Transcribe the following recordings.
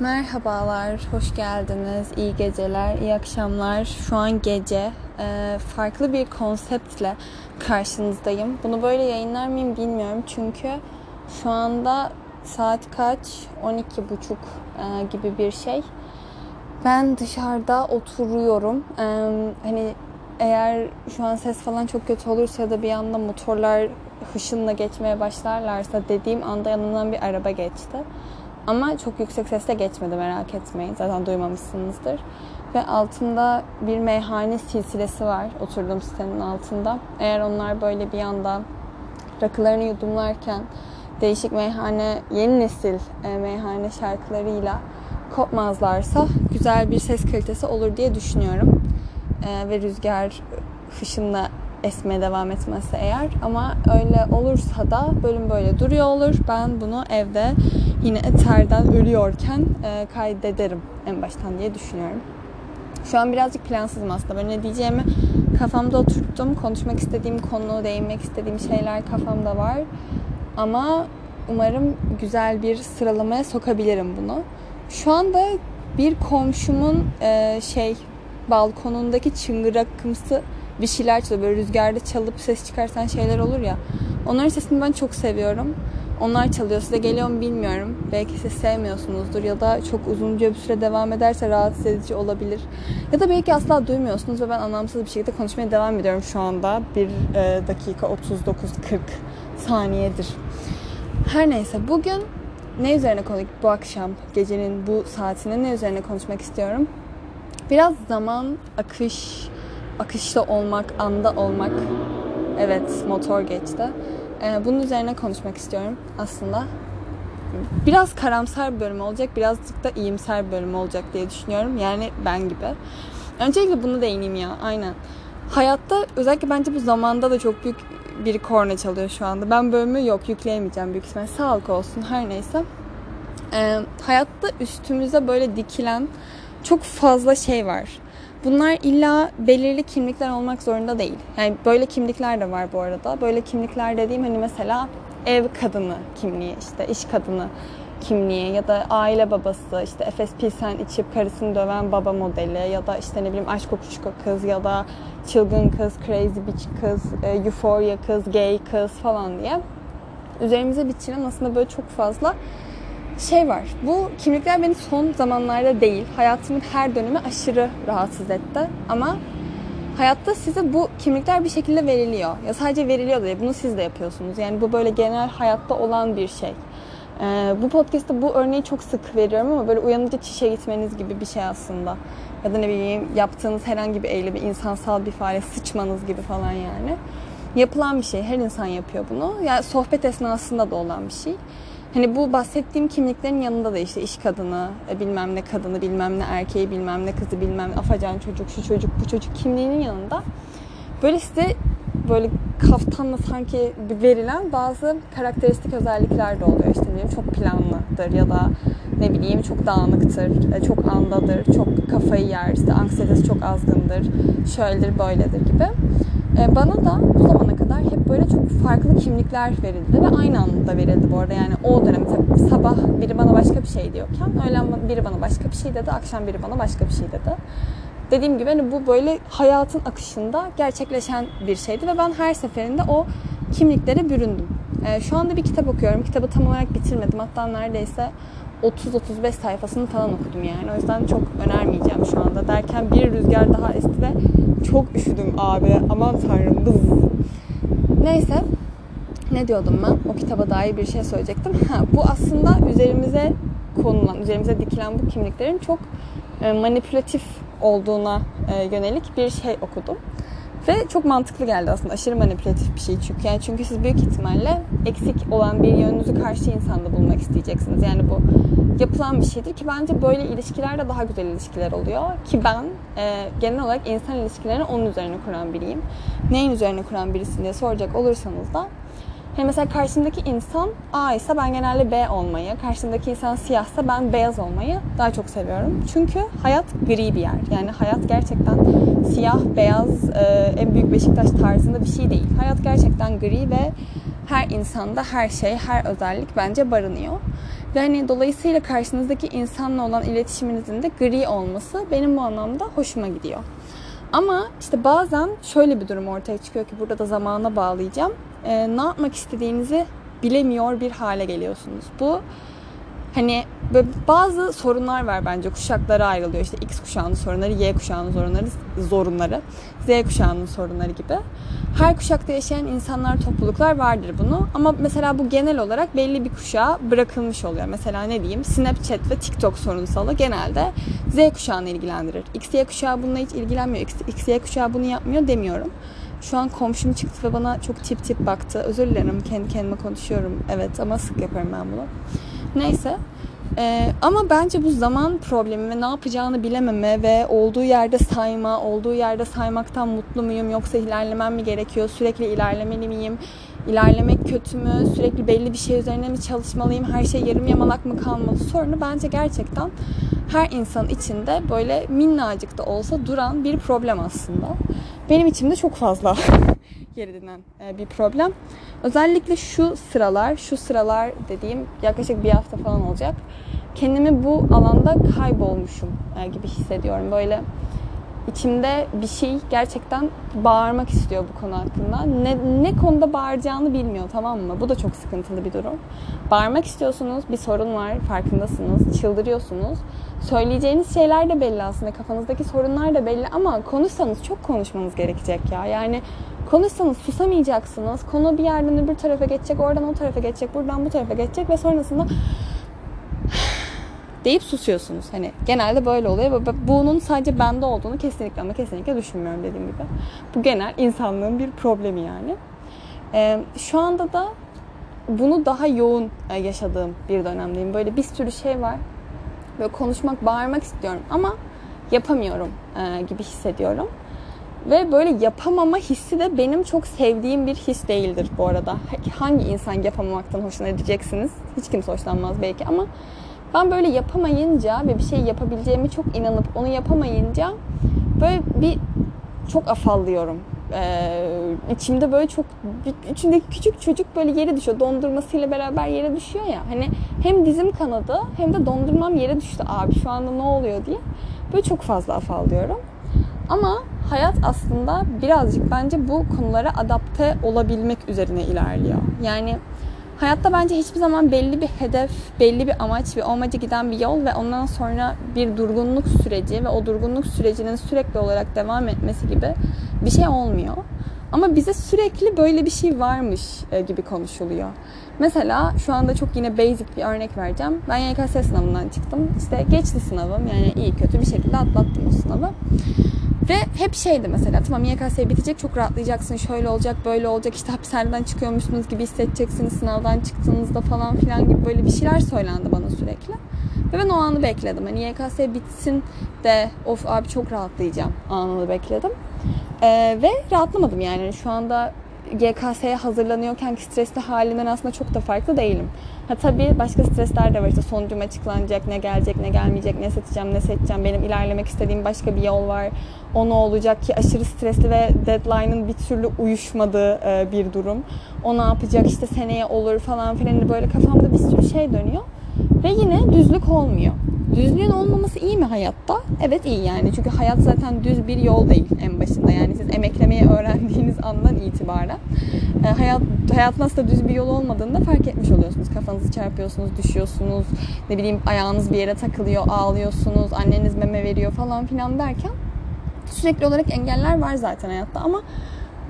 Merhabalar, hoş geldiniz. İyi geceler, iyi akşamlar. Şu an gece. Farklı bir konseptle karşınızdayım. Bunu böyle yayınlar mıyım bilmiyorum. Çünkü şu anda saat kaç? 12.30 gibi bir şey. Ben dışarıda oturuyorum. Hani eğer şu an ses falan çok kötü olursa ya da bir anda motorlar hışınla geçmeye başlarlarsa dediğim anda yanımdan bir araba geçti. Ama çok yüksek sesle geçmedi, merak etmeyin. Zaten duymamışsınızdır. Ve altında bir meyhane silsilesi var oturduğum sitenin altında. Eğer onlar böyle bir anda rakılarını yudumlarken değişik meyhane, yeni nesil meyhane şarkılarıyla kopmazlarsa güzel bir ses kalitesi olur diye düşünüyorum. Ve rüzgar hışımla esmeye devam etmezse eğer. Ama öyle olursa da bölüm böyle duruyor olur. Ben bunu evde yine terden ölüyorken kaydederim en baştan diye düşünüyorum. Şu an birazcık plansızım aslında. Böyle ne diyeceğimi kafamda oturttum. Konuşmak istediğim konu, değinmek istediğim şeyler kafamda var. Ama umarım güzel bir sıralamaya sokabilirim bunu. Şu anda bir komşumun balkonundaki çıngırakımsı bir şeyler çalıyor. Böyle rüzgarda çalıp ses çıkarsan şeyler olur ya. Onların sesini ben çok seviyorum. Onlar çalıyor. Size geliyor mu bilmiyorum. Belki siz sevmiyorsunuzdur ya da çok uzunca bir süre devam ederse rahatsız edici olabilir. Ya da belki asla duymuyorsunuz ve ben anlamsız bir şekilde konuşmaya devam ediyorum şu anda. 1 dakika 39-40 saniyedir. Her neyse, bugün ne üzerine bu akşam gecenin bu saatinde ne üzerine konuşmak istiyorum? Biraz zaman, akışta olmak, anda olmak. Evet, motor geçti. Bunun üzerine konuşmak istiyorum aslında. Biraz karamsar bir bölüm olacak, birazcık da iyimser bir bölüm olacak diye düşünüyorum. Yani ben gibi. Öncelikle bunu değineyim ya, aynen. Hayatta özellikle bence bu zamanda da çok büyük bir korna çalıyor şu anda. Ben bölümü yükleyemeyeceğim büyük ihtimalle. Sağlık olsun, her neyse. Hayatta üstümüze böyle dikilen çok fazla şey var. Bunlar illa belirli kimlikler olmak zorunda değil. Yani böyle kimlikler de var bu arada. Böyle kimlikler dediğim hani mesela ev kadını kimliği, işte iş kadını kimliği ya da aile babası, işte FSP sen içip karısını döven baba modeli ya da işte ne bileyim aşk kokuşko kız ya da çılgın kız, crazy bitch kız, euphoria kız, gay kız falan diye. Üzerimize biçilen aslında böyle çok fazla şey var. Bu kimlikler beni son zamanlarda değil, hayatımın her dönemi aşırı rahatsız etti. Ama hayatta size bu kimlikler bir şekilde veriliyor. Ya sadece veriliyor da bunu siz de yapıyorsunuz. Yani bu böyle genel hayatta olan bir şey. Bu podcast'ta bu örneği çok sık veriyorum ama böyle uyanınca çişe gitmeniz gibi bir şey aslında. Ya da ne bileyim yaptığınız herhangi bir eylemi, insansal bir faaliyet, sıçmanız gibi falan yani. Yapılan bir şey. Her insan yapıyor bunu. Yani sohbet esnasında da olan bir şey. Hani bu bahsettiğim kimliklerin yanında da işte iş kadını, bilmem ne kadını, bilmem ne erkeği, bilmem ne kızı, bilmem ne afacan çocuk, şu çocuk, bu çocuk kimliğinin yanında böyle size böyle kaftanla sanki verilen bazı karakteristik özellikler de oluyor. İşte diyeyim çok planlıdır ya da ne bileyim çok dağınıktır, çok andadır, çok kafayı yer, işte anksiyetesi çok azgındır, şöyledir, böyledir gibi. Bana da bu zamana kadar hep böyle çok farklı kimlikler verildi ve aynı anda verildi bu arada. Yani o dönem sabah biri bana başka bir şey diyorken öğlen biri bana başka bir şey dedi, akşam biri bana başka bir şey dedi. Dediğim gibi hani bu böyle hayatın akışında gerçekleşen bir şeydi ve ben her seferinde o kimliklere büründüm. Şu anda bir kitap okuyorum. Kitabı tam olarak bitirmedim. Hatta neredeyse 30-35 sayfasını falan okudum yani. O yüzden çok önermeyeceğim şu anda. Derken bir rüzgar daha esti ve çok üşüdüm abi. Aman tanrım. Bız. Neyse. Ne diyordum ben? O kitaba dair bir şey söyleyecektim. Bu aslında üzerimize konulan, üzerimize dikilen bu kimliklerin çok manipülatif olduğuna yönelik bir şey okudum. Ve çok mantıklı geldi aslında. Aşırı manipülatif bir şey çünkü. Yani çünkü siz büyük ihtimalle eksik olan bir yönünüzü karşı insanda bulmak isteyeceksiniz. Yani bu yapılan bir şeydir ki bence böyle ilişkilerde daha güzel ilişkiler oluyor. Ki ben genel olarak insan ilişkilerini onun üzerine kuran biriyim. Neyin üzerine kuran birisi diye soracak olursanız da hani mesela karşımdaki insan A ise ben genelde B olmayı, karşımdaki insan siyahsa ben beyaz olmayı daha çok seviyorum. Çünkü hayat gri bir yer. Yani hayat gerçekten siyah, beyaz, en büyük Beşiktaş tarzında bir şey değil. Hayat gerçekten gri ve her insanda her şey, her özellik bence barınıyor. Ve hani dolayısıyla karşınızdaki insanla olan iletişiminizin de gri olması benim bu anlamda hoşuma gidiyor. Ama işte bazen şöyle bir durum ortaya çıkıyor ki burada da zamana bağlayacağım. Ne yapmak istediğinizi bilemiyor bir hale geliyorsunuz. Bu hani böyle bazı sorunlar var bence. Kuşaklara ayrılıyor. İşte X kuşağının sorunları, Y kuşağının sorunları, Z kuşağının sorunları gibi. Her kuşakta yaşayan insanlar, topluluklar vardır bunu. Ama mesela bu genel olarak belli bir kuşağa bırakılmış oluyor. Mesela ne diyeyim? Snapchat ve TikTok sorunsalı genelde Z kuşağını ilgilendirir. XY kuşağı bununla hiç ilgilenmiyor. XY kuşağı bunu yapmıyor demiyorum. Şu an komşum çıktı ve bana çok tip baktı. Özür dilerim, kendi kendime konuşuyorum. Evet ama sık yaparım ben bunu. Neyse. Ama bence bu zaman problemi ve ne yapacağını bilememe ve olduğu yerde saymaktan mutlu muyum, yoksa ilerlemem mi gerekiyor, sürekli ilerlemeli miyim, ilerlemek kötü mü, sürekli belli bir şey üzerine mi çalışmalıyım, her şey yarım yamalak mı kalmalı sorunu bence gerçekten her insan içinde böyle minnacık da olsa duran bir problem aslında. Benim içimde çok fazla geri dönen bir problem. Özellikle şu sıralar dediğim yaklaşık bir hafta falan olacak. Kendimi bu alanda kaybolmuşum gibi hissediyorum. Böyle içimde bir şey gerçekten bağırmak istiyor bu konu hakkında. Ne konuda bağıracağını bilmiyor, tamam mı? Bu da çok sıkıntılı bir durum. Bağırmak istiyorsunuz, bir sorun var, farkındasınız, çıldırıyorsunuz. Söyleyeceğiniz şeyler de belli aslında, kafanızdaki sorunlar da belli ama konuşsanız çok konuşmanız gerekecek ya. Yani konuşsanız susamayacaksınız. Konu bir yerden öbür tarafa geçecek, oradan o tarafa geçecek, buradan bu tarafa geçecek ve sonrasında deyip susuyorsunuz. Hani genelde böyle oluyor ve bunun sadece bende olduğunu kesinlikle düşünmüyorum, dediğim gibi. Bu genel insanlığın bir problemi yani. Şu anda da bunu daha yoğun yaşadığım bir dönemdeyim. Böyle bir sürü şey var. Böyle konuşmak, bağırmak istiyorum ama yapamıyorum gibi hissediyorum. Ve böyle yapamama hissi de benim çok sevdiğim bir his değildir bu arada. Hangi insan yapamamaktan hoşuna edeceksiniz? Hiç kimse hoşlanmaz belki ama ben böyle yapamayınca ve bir şey yapabileceğime çok inanıp onu yapamayınca böyle bir çok afallıyorum. İçimde böyle çok, içimdeki küçük çocuk böyle yere düşüyor. Dondurmasıyla beraber yere düşüyor ya. Hani hem dizim kanadı hem de dondurmam yere düştü. Abi şu anda ne oluyor diye. Böyle çok fazla afallıyorum. Ama hayat aslında birazcık bence bu konulara adapte olabilmek üzerine ilerliyor. Yani hayatta bence hiçbir zaman belli bir hedef, belli bir amaç ve o amaca giden bir yol ve ondan sonra bir durgunluk süreci ve o durgunluk sürecinin sürekli olarak devam etmesi gibi bir şey olmuyor. Ama bize sürekli böyle bir şey varmış gibi konuşuluyor. Mesela şu anda çok yine basic bir örnek vereceğim. Ben YKS sınavından çıktım. İşte geçti sınavım. Yani iyi kötü bir şekilde atlattım o sınavı. Ve hep şeydi mesela, tamam YKS bitecek, çok rahatlayacaksın, şöyle olacak, böyle olacak, işte hapishaneden çıkıyormuşsunuz gibi hissedeceksiniz sınavdan çıktığınızda falan filan gibi böyle bir şeyler söylendi bana sürekli. Ve ben o anı bekledim. Hani YKS bitsin de of abi çok rahatlayacağım anını bekledim. Ve rahatlamadım yani. Şu anda YKS'ye hazırlanıyorkenki stresli halinden aslında çok da farklı değilim. Ha tabii başka stresler de var, işte sonucum açıklanacak, ne gelecek, ne gelmeyecek, ne seçeceğim, benim ilerlemek istediğim başka bir yol var. O ne olacak ki, aşırı stresli ve deadline'ın bir türlü uyuşmadığı bir durum. O ne yapacak, işte seneye olur falan filan, böyle kafamda bir sürü şey dönüyor. Ve yine düzlük olmuyor. Düzlüğün olmaması iyi mi hayatta? Evet iyi yani. Çünkü hayat zaten düz bir yol değil en başında. Yani siz emeklemeyi öğrendiğiniz andan itibaren hayat nasıl da düz bir yol olmadığını da fark etmiş oluyorsunuz. Kafanızı çarpıyorsunuz, düşüyorsunuz, ne bileyim ayağınız bir yere takılıyor, ağlıyorsunuz, anneniz meme veriyor falan filan derken sürekli olarak engeller var zaten hayatta ama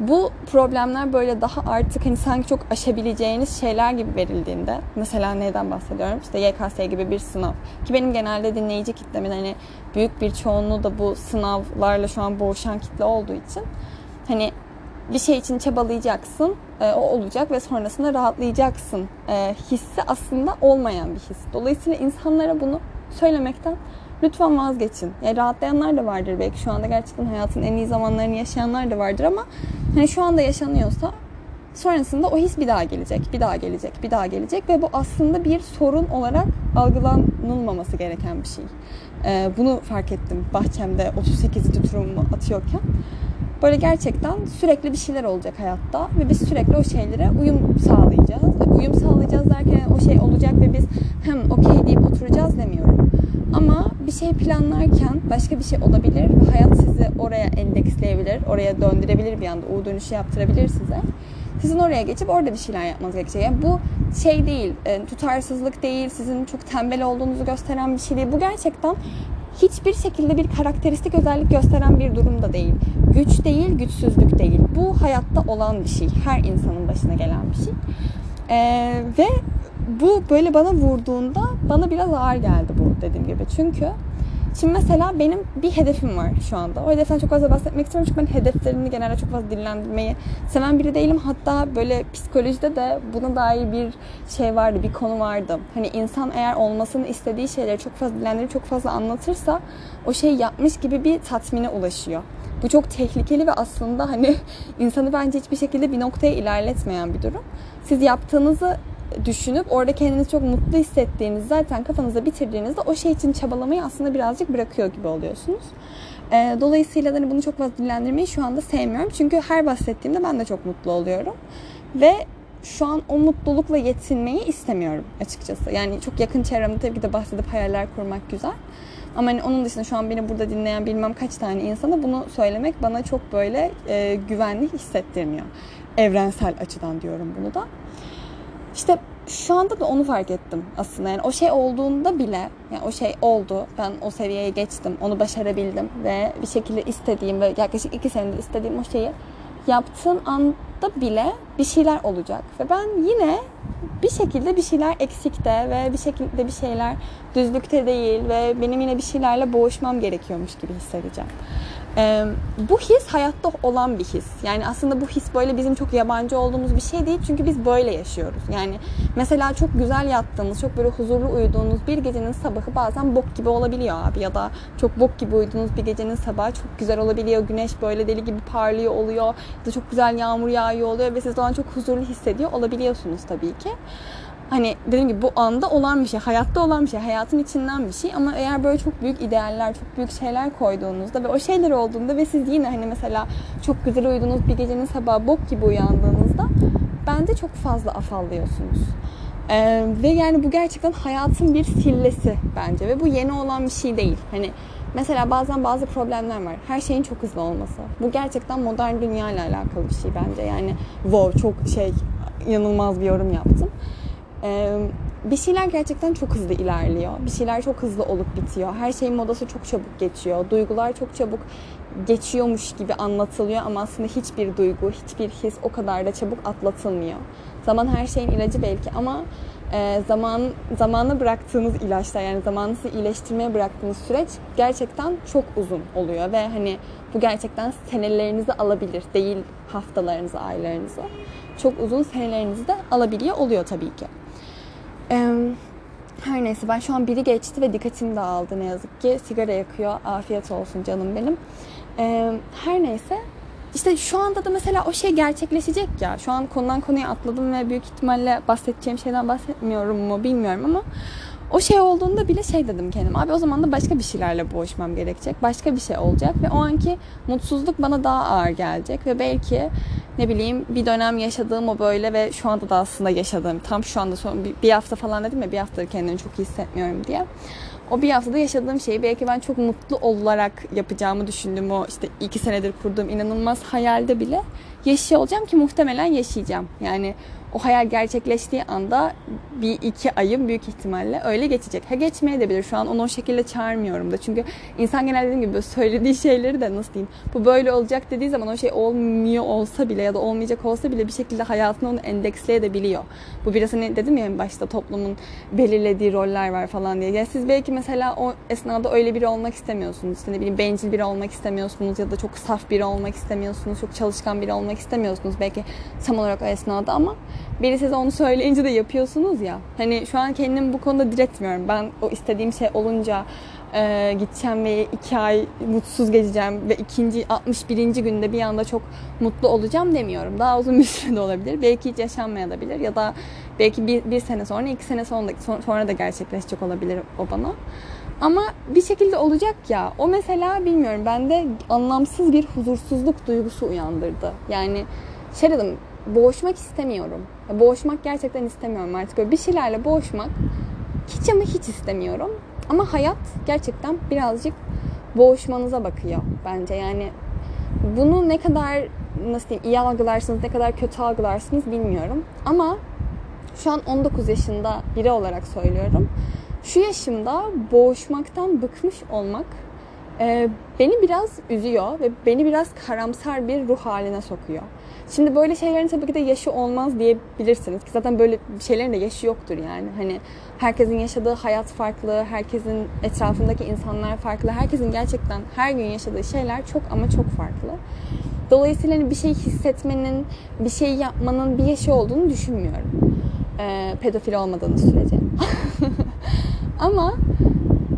bu problemler böyle daha artık hani sanki çok aşabileceğiniz şeyler gibi verildiğinde, mesela neyden bahsediyorum? İşte YKS gibi bir sınav ki benim genelde dinleyici kitlemin hani büyük bir çoğunluğu da bu sınavlarla şu an boğuşan kitle olduğu için hani bir şey için çabalayacaksın, o olacak ve sonrasında rahatlayacaksın hissi aslında olmayan bir his. Dolayısıyla insanlara bunu söylemekten lütfen vazgeçin. Yani rahatlayanlar da vardır belki. Şu anda gerçekten hayatın en iyi zamanlarını yaşayanlar da vardır ama hani şu anda yaşanıyorsa sonrasında o his bir daha gelecek ve bu aslında bir sorun olarak algılanılmaması gereken bir şey. Bunu fark ettim bahçemde 38. turumu atıyorken. Böyle gerçekten sürekli bir şeyler olacak hayatta ve biz sürekli o şeylere uyum sağlayacağız. Uyum sağlayacağız derken o şey olacak ve biz hem okey deyip oturacağız demiyorum. Ama bir şey planlarken başka bir şey olabilir. Hayat sizi oraya endeksleyebilir, oraya döndürebilir bir anda. U dönüşü yaptırabilir size. Sizin oraya geçip orada bir şeyler yapmanız gerekecek. Yani bu şey değil, tutarsızlık değil, sizin çok tembel olduğunuzu gösteren bir şey değil. Bu gerçekten hiçbir şekilde bir karakteristik özellik gösteren bir durum da değil. Güç değil, güçsüzlük değil. Bu hayatta olan bir şey. Her insanın başına gelen bir şey. Ve bu böyle bana vurduğunda bana biraz ağır geldi bu, dediğim gibi. Çünkü şimdi mesela benim bir hedefim var şu anda. O hedeften çok fazla bahsetmek istemiyorum çünkü ben hedeflerini genelde çok fazla dillendirmeyi seven biri değilim. Hatta böyle psikolojide de buna dair bir şey vardı, bir konu vardı. Hani insan eğer olmasını istediği şeyleri çok fazla dillendirip çok fazla anlatırsa o şeyi yapmış gibi bir tatmine ulaşıyor. Bu çok tehlikeli ve aslında hani insanı bence hiçbir şekilde bir noktaya ilerletmeyen bir durum. Siz yaptığınızı düşünüp orada kendinizi çok mutlu hissettiğiniz, zaten kafanızda bitirdiğinizde o şey için çabalamayı aslında birazcık bırakıyor gibi oluyorsunuz. Dolayısıyla da bunu çok fazla dillendirmeyi şu anda sevmiyorum. Çünkü her bahsettiğimde ben de çok mutlu oluyorum. Ve şu an o mutlulukla yetinmeyi istemiyorum açıkçası. Yani çok yakın çevremde tabii ki de bahsedip hayaller kurmak güzel. Ama hani onun dışında şu an beni burada dinleyen bilmem kaç tane insana bunu söylemek bana çok böyle güvenli hissettirmiyor. Evrensel açıdan diyorum bunu da. İşte şu anda da onu fark ettim aslında. Yani o şey olduğunda bile, yani o şey oldu, ben o seviyeye geçtim, onu başarabildim ve bir şekilde istediğim ve yaklaşık 2 senedir istediğim o şeyi yaptığım anda bile bir şeyler olacak. Ve ben yine bir şekilde bir şeyler eksikte ve bir şekilde bir şeyler düzlükte değil ve benim yine bir şeylerle boğuşmam gerekiyormuş gibi hissedeceğim. Bu his hayatta olan bir his. Yani aslında bu his böyle bizim çok yabancı olduğumuz bir şey değil. Çünkü biz böyle yaşıyoruz. Yani mesela çok güzel yattığınız, çok böyle huzurlu uyuduğunuz bir gecenin sabahı bazen bok gibi olabiliyor abi. Ya da çok bok gibi uyuduğunuz bir gecenin sabahı çok güzel olabiliyor. Güneş böyle deli gibi parlıyor oluyor. Ya da çok güzel yağmur yağıyor oluyor ve siz o an çok huzurlu hissediyor olabiliyorsunuz tabii ki. Hani dediğim gibi bu anda olan bir şey, hayatta olan bir şey, hayatın içinden bir şey. Ama eğer böyle çok büyük idealler, çok büyük şeyler koyduğunuzda ve o şeyler olduğunda ve siz yine hani mesela çok güzel uyuduğunuz bir gecenin sabahı bok gibi uyandığınızda bence çok fazla afallıyorsunuz. Ve yani bu gerçekten hayatın bir sillesi bence ve bu yeni olan bir şey değil. Hani mesela bazen bazı problemler var. Her şeyin çok hızlı olması. Bu gerçekten modern dünya ile alakalı bir şey bence. Yani wow, çok şey, inanılmaz bir yorum yaptım. Bir şeyler gerçekten çok hızlı ilerliyor. Bir şeyler çok hızlı olup bitiyor. Her şeyin modası çok çabuk geçiyor. Duygular çok çabuk geçiyormuş gibi anlatılıyor ama aslında hiçbir duygu, hiçbir his o kadar da çabuk atlatılmıyor. Zaman her şeyin ilacı belki ama zamana bıraktığınız ilaçlar, yani zamanınızı iyileştirmeye bıraktığınız süreç gerçekten çok uzun oluyor ve hani bu gerçekten senelerinizi alabilir, değil haftalarınızı, aylarınızı. Çok uzun senelerinizi de alabiliyor oluyor tabii ki. Her neyse, ben şu an biri geçti ve dikkatim dağıldı ne yazık ki. Sigara yakıyor. Afiyet olsun canım benim. Her neyse. İşte şu anda da mesela o şey gerçekleşecek ya. Şu an konudan konuya atladım ve büyük ihtimalle bahsedeceğim şeyden bahsetmiyorum mu bilmiyorum ama o şey olduğunda bile şey dedim kendime. Abi o zaman da başka bir şeylerle boğuşmam gerekecek. Başka bir şey olacak ve o anki mutsuzluk bana daha ağır gelecek ve belki ne bileyim bir dönem yaşadığım o böyle ve şu anda da aslında yaşadığım, tam şu anda son bir hafta falan dedim ya, bir haftadır kendimi çok iyi hissetmiyorum diye. O bir haftada yaşadığım şeyi belki ben çok mutlu olarak yapacağımı düşündüğüm o işte 2 senedir kurduğum inanılmaz hayalde bile yaşıyor olacağım ki muhtemelen yaşayacağım. Yani o hayal gerçekleştiği anda 1-2 ayım büyük ihtimalle öyle geçecek. Ha, geçmeye de bilir, şu an onu o şekilde çağırmıyorum da. Çünkü insan genelde dediğim gibi söylediği şeyleri de nasıl diyeyim, bu böyle olacak dediği zaman o şey olmuyor olsa bile ya da olmayacak olsa bile bir şekilde hayatına onu endeksleyebiliyor. Bu biraz hani dedim ya en başta, toplumun belirlediği roller var falan diye. Yani siz belki mesela o esnada öyle biri olmak istemiyorsunuz. İşte ne bileyim, bencil biri olmak istemiyorsunuz ya da çok saf biri olmak istemiyorsunuz. Çok çalışkan biri olmak istemiyorsunuz belki tam olarak o esnada ama biri size onu söyleyince de yapıyorsunuz ya. Hani şu an kendimi bu konuda diretmiyorum. Ben o istediğim şey olunca gideceğim ve 2 ay mutsuz geçeceğim ve 61. günde bir anda çok mutlu olacağım demiyorum. Daha uzun bir süre de olabilir. Belki hiç yaşanmayabilir ya da Belki bir sene sonra, 2 sene sonra da gerçekleşecek olabilir o bana. Ama bir şekilde olacak ya. O mesela bilmiyorum, bende anlamsız bir huzursuzluk duygusu uyandırdı. Yani şey dedim, boğuşmak istemiyorum. Boğuşmak gerçekten istemiyorum artık. Böyle bir şeylerle boğuşmak hiç ama hiç istemiyorum. Ama hayat gerçekten birazcık boğuşmanıza bakıyor bence. Yani bunu ne kadar, nasıl diyeyim, iyi algılarsınız, ne kadar kötü algılarsınız bilmiyorum. Ama şu an 19 yaşında biri olarak söylüyorum. Şu yaşımda boğuşmaktan bıkmış olmak beni biraz üzüyor ve beni biraz karamsar bir ruh haline sokuyor. Şimdi böyle şeylerin tabii ki de yaşı olmaz diyebilirsiniz ki zaten böyle şeylerin de yaşı yoktur yani. Hani herkesin yaşadığı hayat farklı, herkesin etrafındaki insanlar farklı, herkesin gerçekten her gün yaşadığı şeyler çok ama çok farklı. Dolayısıyla hani bir şey hissetmenin, bir şey yapmanın bir yaşı olduğunu düşünmüyorum. Pedofil olmadığınız sürece. Ama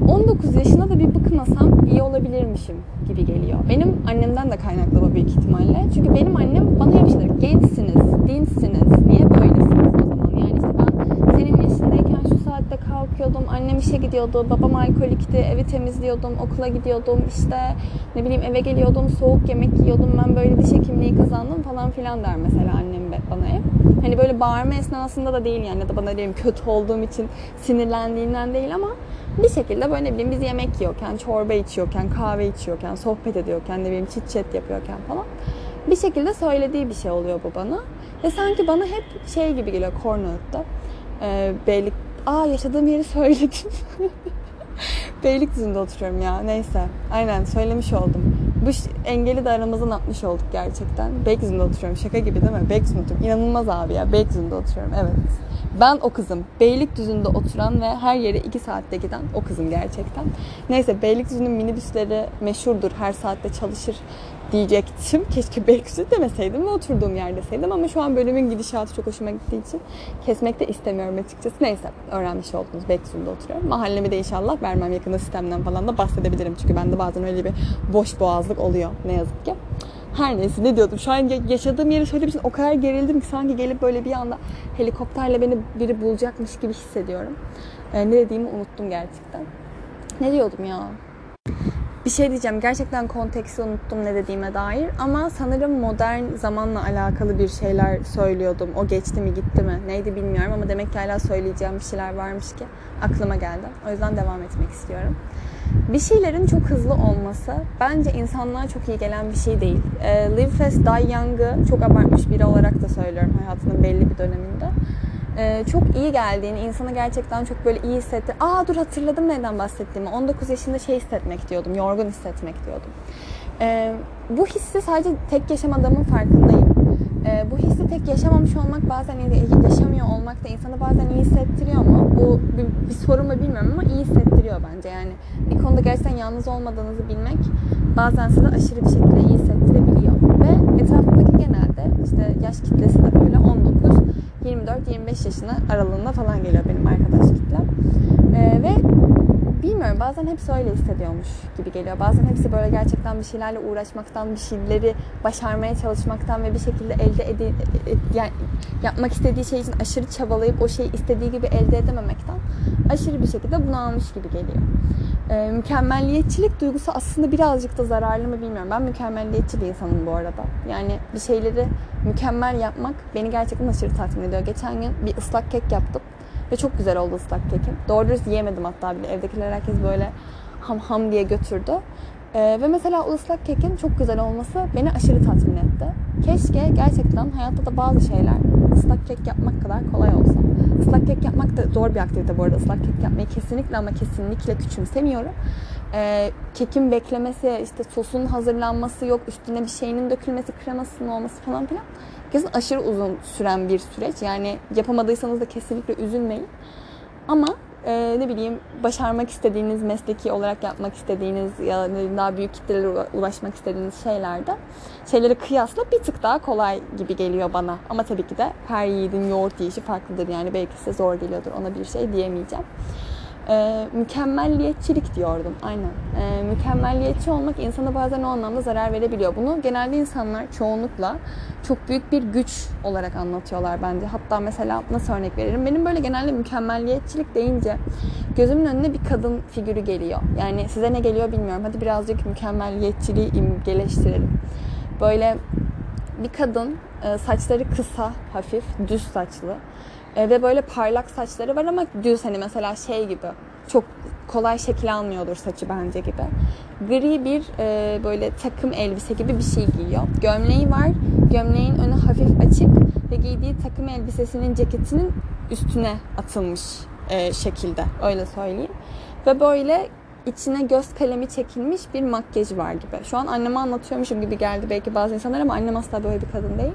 19 yaşında da bir bıkmasam iyi olabilirmişim gibi geliyor. Benim annemden de kaynaklı bu büyük ihtimalle. Çünkü benim annem bana hep işte gençsiniz, dinsiniz, niye böylesiniz o zaman? Yani işte ben senin yaşındayken şu saatte kalkıyordum, annem işe gidiyordu, babam alkolikti, evi temizliyordum, okula gidiyordum, işte ne bileyim eve geliyordum, soğuk yemek yiyordum, ben böyle diş hekimliği kazandım falan filan der mesela annem bana hep. Hani böyle bağırma esnasında da değil yani, ya da bana diyelim kötü olduğum için sinirlendiğinden değil ama bir şekilde böyle ne bileyim biz yemek yiyorken, çorba içiyorken, kahve içiyorken, sohbet ediyorken, ne bileyim chit chat yapıyorken falan bir şekilde söylediği bir şey oluyor bu bana. Ve sanki bana hep şey gibi geliyor Kornalık'ta. Yaşadığım yeri söyledim. Beylikdüzü'nde oturuyorum ya. Neyse. Aynen söylemiş oldum. Bu engeli de aramızdan atmış olduk gerçekten. Beylikdüzü'nde oturuyorum. Şaka gibi değil mi? Beylikdüzü'nde oturuyorum. İnanılmaz abi ya. Beylikdüzü'nde oturuyorum. Evet. Ben o kızım. Beylikdüzü'nde oturan ve her yere 2 saatte giden o kızım gerçekten. Neyse, Beylikdüzü'nün minibüsleri meşhurdur. Her saatte çalışır diyecektim. Keşke Beylikdüzü demeseydim ve oturduğum yer deseydim. Ama şu an bölümün gidişatı çok hoşuma gittiği için kesmek de istemiyorum açıkçası. Neyse, öğrenmiş oldunuz. Beylikdüzü'nde oturuyorum. Mahallemi de inşallah vermem, yakında sistemden falan da bahsedebilirim. Çünkü bende bazen öyle bir boş boğazlık oluyor ne yazık ki. Her neyse, ne diyordum? Şu an yaşadığım yeri söylediğim için o kadar gerildim ki sanki gelip böyle bir anda helikopterle beni biri bulacakmış gibi hissediyorum. Ne dediğimi unuttum gerçekten. Ne diyordum ya? Bir şey diyeceğim. Gerçekten konteksti unuttum ne dediğime dair. Ama sanırım modern zamanla alakalı bir şeyler söylüyordum. O geçti mi gitti mi neydi bilmiyorum ama demek ki hala söyleyeceğim bir şeyler varmış ki aklıma geldi. O yüzden devam etmek istiyorum. Bir şeylerin çok hızlı olması bence insanlığa çok iyi gelen bir şey değil. Live Fast Die Young'ı çok abartmış biri olarak da söylüyorum hayatının belli bir döneminde. Çok iyi geldiğini, insana gerçekten çok böyle iyi hissetti. Dur hatırladım neden bahsettiğimi. 19 yaşında şey hissetmek diyordum, yorgun hissetmek diyordum. Bu hissi sadece tek yaşamadığımın farkındayım. Bu hissi tek yaşamamış olmak, bazen yaşamıyor olmak da insanı bazen iyi hissettiriyor mu? Bu bir sorun mu bilmiyorum ama iyi hissettiriyor bence. Yani bir konuda gerçekten yalnız olmadığınızı bilmek bazen size aşırı bir şekilde iyi hissettirebiliyor. Ve etrafındaki genelde işte yaş kitlesi de böyle 24-25 yaşına aralığında falan geliyor benim arkadaş kitlem. Ve bilmiyorum, bazen hepsi öyle hissediyormuş gibi geliyor. Bazen hepsi böyle gerçekten bir şeylerle uğraşmaktan, bir şeyleri başarmaya çalışmaktan ve bir şekilde yapmak istediği şey için aşırı çabalayıp o şeyi istediği gibi elde edememekten aşırı bir şekilde bunalmış gibi geliyor. Mükemmelliyetçilik duygusu aslında birazcık da zararlı mı bilmiyorum. Ben mükemmelliyetçi bir insanım bu arada. Yani bir şeyleri mükemmel yapmak beni gerçekten aşırı tatmin ediyor. Geçen gün bir ıslak kek yaptım. Ve çok güzel oldu ıslak kekim. Doğru dürüst yiyemedim hatta bile. Evdekiler herkes böyle ham ham diye götürdü. Ve mesela o ıslak kekin çok güzel olması beni aşırı tatmin etti. Keşke gerçekten hayatta da bazı şeyler ıslak kek yapmak kadar kolay olsa. Islak kek yapmak da zor bir aktivite bu arada. Islak kek yapmayı kesinlikle ama kesinlikle küçümsemiyorum. Kekin beklemesi, işte sosun hazırlanması, yok üstüne bir şeyinin dökülmesi, kremasının olması falan filan. Kesin aşırı uzun süren bir süreç. Yani yapamadıysanız da kesinlikle üzülmeyin. Ama ne bileyim, başarmak istediğiniz, mesleki olarak yapmak istediğiniz ya daha büyük kitlelere ulaşmak istediğiniz şeyleri kıyasla bir tık daha kolay gibi geliyor bana. Ama tabii ki de her yiğidin yoğurt yiyişi farklıdır. Yani belki size zor geliyordur. Ona bir şey diyemeyeceğim. Mükemmelliyetçilik diyordum. Aynen. Mükemmelliyetçi olmak insana bazen o anlamda zarar verebiliyor. Bunu genelde insanlar çoğunlukla çok büyük bir güç olarak anlatıyorlar bence. Hatta mesela nasıl örnek veririm? Benim böyle genelde mükemmelliyetçilik deyince gözümün önüne bir kadın figürü geliyor. Yani size ne geliyor bilmiyorum. Hadi birazcık mükemmelliyetçiliği imgeleştirelim. Böyle bir kadın, saçları kısa, hafif, düz saçlı. Ve böyle parlak saçları var ama düz, hani mesela şey gibi, çok kolay şekil almıyordur saçı bence gibi. Gri bir böyle takım elbise gibi bir şey giyiyor. Gömleği var. Gömleğin önü hafif açık ve giydiği takım elbisesinin ceketinin üstüne atılmış şekilde, öyle söyleyeyim. Ve böyle İçine göz kalemi çekilmiş bir makyajı var gibi. Şu an anneme anlatıyormuşum gibi geldi belki bazı insanlar ama annem asla böyle bir kadın değil.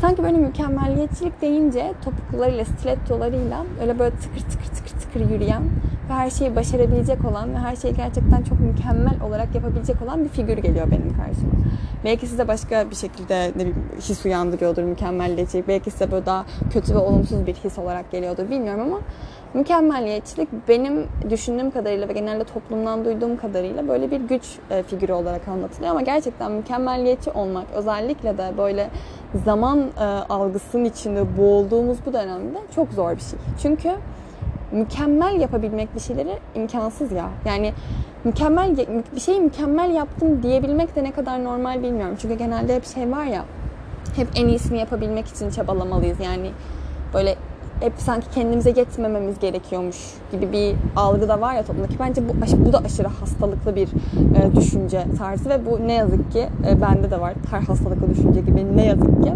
Sanki böyle mükemmelliyetçilik deyince topuklarıyla, stilettolarıyla öyle böyle tıkır tıkır tıkır tıkır yürüyen ve her şeyi başarabilecek olan ve her şeyi gerçekten çok mükemmel olarak yapabilecek olan bir figür geliyor benim karşıma. Belki size başka bir şekilde ne bileyim, his uyandırıyordur mükemmelliyetçilik. Belki size böyle daha kötü ve olumsuz bir his olarak geliyordur bilmiyorum ama mükemmelliyetçilik benim düşündüğüm kadarıyla ve genelde toplumdan duyduğum kadarıyla böyle bir güç figürü olarak anlatılıyor. Ama gerçekten mükemmelliyetçi olmak, özellikle de böyle zaman algısının içinde boğulduğumuz bu dönemde çok zor bir şey. Çünkü mükemmel yapabilmek bir şeyleri imkansız ya. Yani mükemmel bir şeyi mükemmel yaptım diyebilmek de ne kadar normal bilmiyorum. Çünkü genelde hep şey var ya, hep en iyisini yapabilmek için çabalamalıyız. Yani böyle hep sanki kendimize yetmememiz gerekiyormuş gibi bir algı da var ya toplumda ki bence bu da aşırı hastalıklı bir düşünce tarzı ve bu ne yazık ki bende de var, her hastalıklı düşünce gibi ne yazık ki.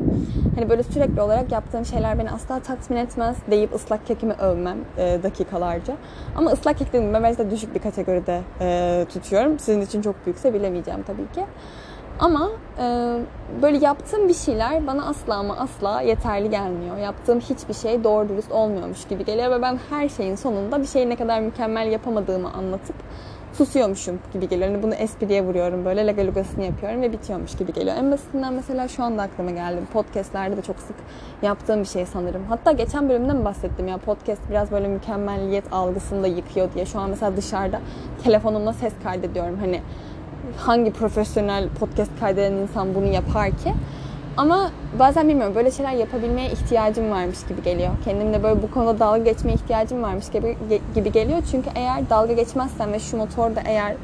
Hani böyle sürekli olarak yaptığım şeyler beni asla tatmin etmez deyip ıslak kekimi övmem dakikalarca. Ama ıslak kek dedim ben de düşük bir kategoride tutuyorum. Sizin için çok büyükse bilemeyeceğim tabii ki. Ama böyle yaptığım bir şeyler bana asla ama asla yeterli gelmiyor. Yaptığım hiçbir şey doğru dürüst olmuyormuş gibi geliyor ve ben her şeyin sonunda bir şeyi ne kadar mükemmel yapamadığımı anlatıp susuyormuşum gibi geliyor. Yani bunu espriye vuruyorum, böyle legalugasını yapıyorum ve bitiyormuş gibi geliyor. En basitinden mesela şu anda aklıma geldi. Podcastlerde de çok sık yaptığım bir şey sanırım. Hatta geçen bölümde mi bahsettim ya, podcast biraz böyle mükemmelliyet algısını da yıkıyor diye. Şu an mesela dışarıda telefonumla ses kaydediyorum hani. Hangi profesyonel podcast kaydeden insan bunu yapar ki? Ama bazen bilmiyorum, böyle şeyler yapabilmeye ihtiyacım varmış gibi geliyor. Kendimle böyle bu konuda dalga geçmeye ihtiyacım varmış gibi geliyor. Çünkü eğer dalga geçmezsem ve şu motor da eğer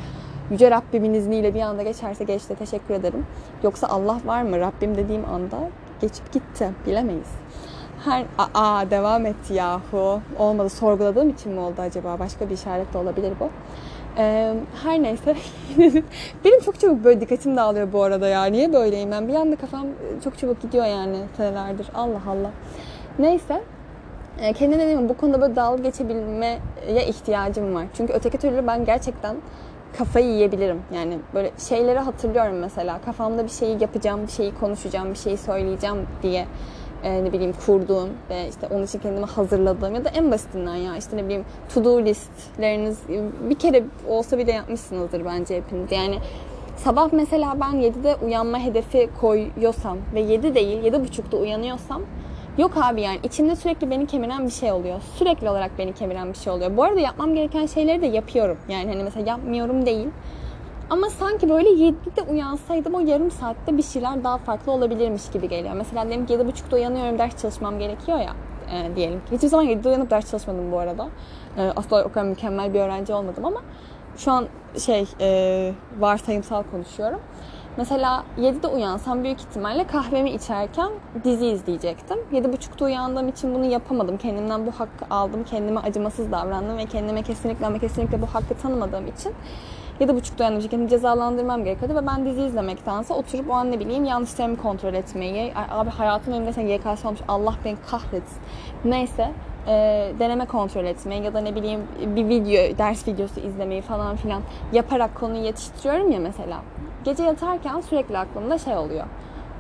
Yüce Rabbimin izniyle bir anda geçerse geçti, teşekkür ederim. Yoksa Allah var mı? Rabbim dediğim anda geçip gitti. Bilemeyiz. Devam etti yahu. Olmadı. Sorguladığım için mi oldu acaba? Başka bir işaret de olabilir bu. Her neyse. Benim çok çabuk böyle dikkatim dağılıyor bu arada ya. Niye böyleyim ben? Bir anda kafam çok çabuk gidiyor yani senelerdir. Allah Allah. Neyse. Kendime dediğim bu konuda böyle dalga geçebilmeye ihtiyacım var. Çünkü öteki türlü ben gerçekten kafayı yiyebilirim. Yani böyle şeyleri hatırlıyorum mesela. Kafamda bir şeyi yapacağım, bir şeyi konuşacağım, bir şeyi söyleyeceğim diye ne bileyim kurduğum ve işte onun için kendimi hazırladığım ya da en basitinden ya işte ne bileyim to do listleriniz bir kere olsa bile yapmışsınızdır bence hepiniz. Yani sabah mesela ben 7'de uyanma hedefi koyuyorsam ve 7 değil 7.30'da uyanıyorsam yok abi, yani içimde sürekli beni kemiren bir şey oluyor. Sürekli olarak beni kemiren bir şey oluyor. Bu arada yapmam gereken şeyleri de yapıyorum. Yani hani mesela yapmıyorum değil. Ama sanki böyle 7'de uyansaydım o yarım saatte bir şeyler daha farklı olabilirmiş gibi geliyor. Mesela diyelim ki 7.30'da uyanıyorum, ders çalışmam gerekiyor ya diyelim ki. Hiçbir zaman 7'de uyanıp ders çalışmadım bu arada. Asla o kadar mükemmel bir öğrenci olmadım ama şu an varsayımsal konuşuyorum. Mesela 7'de uyansam büyük ihtimalle kahvemi içerken dizi izleyecektim. 7.30'da uyandığım için bunu yapamadım. Kendimden bu hakkı aldım. Kendime acımasız davrandım ve kendime kesinlikle ama kesinlikle bu hakkı tanımadığım için 7.30'da uyandığım için kendimi cezalandırmam gerekiyordu. Ve ben dizi izlemektense oturup o an ne bileyim yanlışlarımı kontrol etmeyi, abi hayatım benim desen YKS olmuş Allah beni kahretsin, neyse deneme kontrol etmeyi ya da ne bileyim bir video, ders videosu izlemeyi falan filan yaparak konuyu yetiştiriyorum ya mesela. Gece yatarken sürekli aklımda şey oluyor.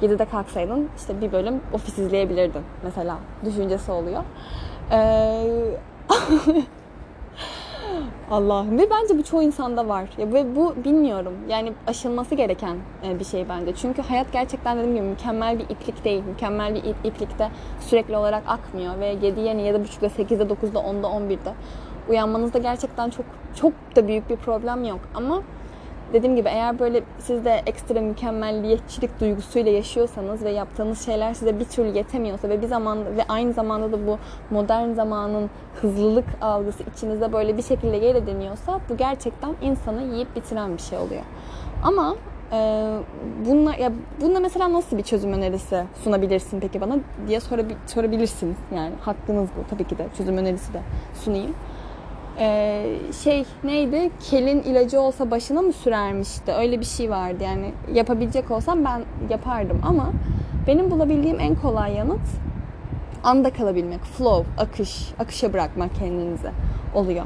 7'de kalksaydın işte bir bölüm ofis izleyebilirdin mesela düşüncesi oluyor. Allah'ım. Ve bence bu çoğu insanda var. Ve bu bilmiyorum. Yani aşılması gereken bir şey bence. Çünkü hayat gerçekten dediğim gibi mükemmel bir iplik değil. Mükemmel bir iplikte sürekli olarak akmıyor. Ve 7'ye, 7.30'da, 8'de, 9'da, 10'da, 11'de uyanmanızda gerçekten çok da büyük bir problem yok. Ama dediğim gibi eğer böyle siz de ekstra mükemmelliyetçilik duygusuyla yaşıyorsanız ve yaptığınız şeyler size bir türlü yetemiyorsa ve bir zamanda ve aynı zamanda da bu modern zamanın hızlılık algısı içinizde böyle bir şekilde yer ediniyorsa bu gerçekten insanı yiyip bitiren bir şey oluyor. Ama bununla mesela nasıl bir çözüm önerisi sunabilirsin peki bana diye sorabilirsiniz. Yani hakkınız bu tabii ki de, çözüm önerisi de sunayım. Neydi? Kelin ilacı olsa başına mı sürermişti? Öyle bir şey vardı yani. Yapabilecek olsam ben yapardım ama benim bulabildiğim en kolay yanıt anda kalabilmek, flow, akışa bırakmak kendinizi oluyor.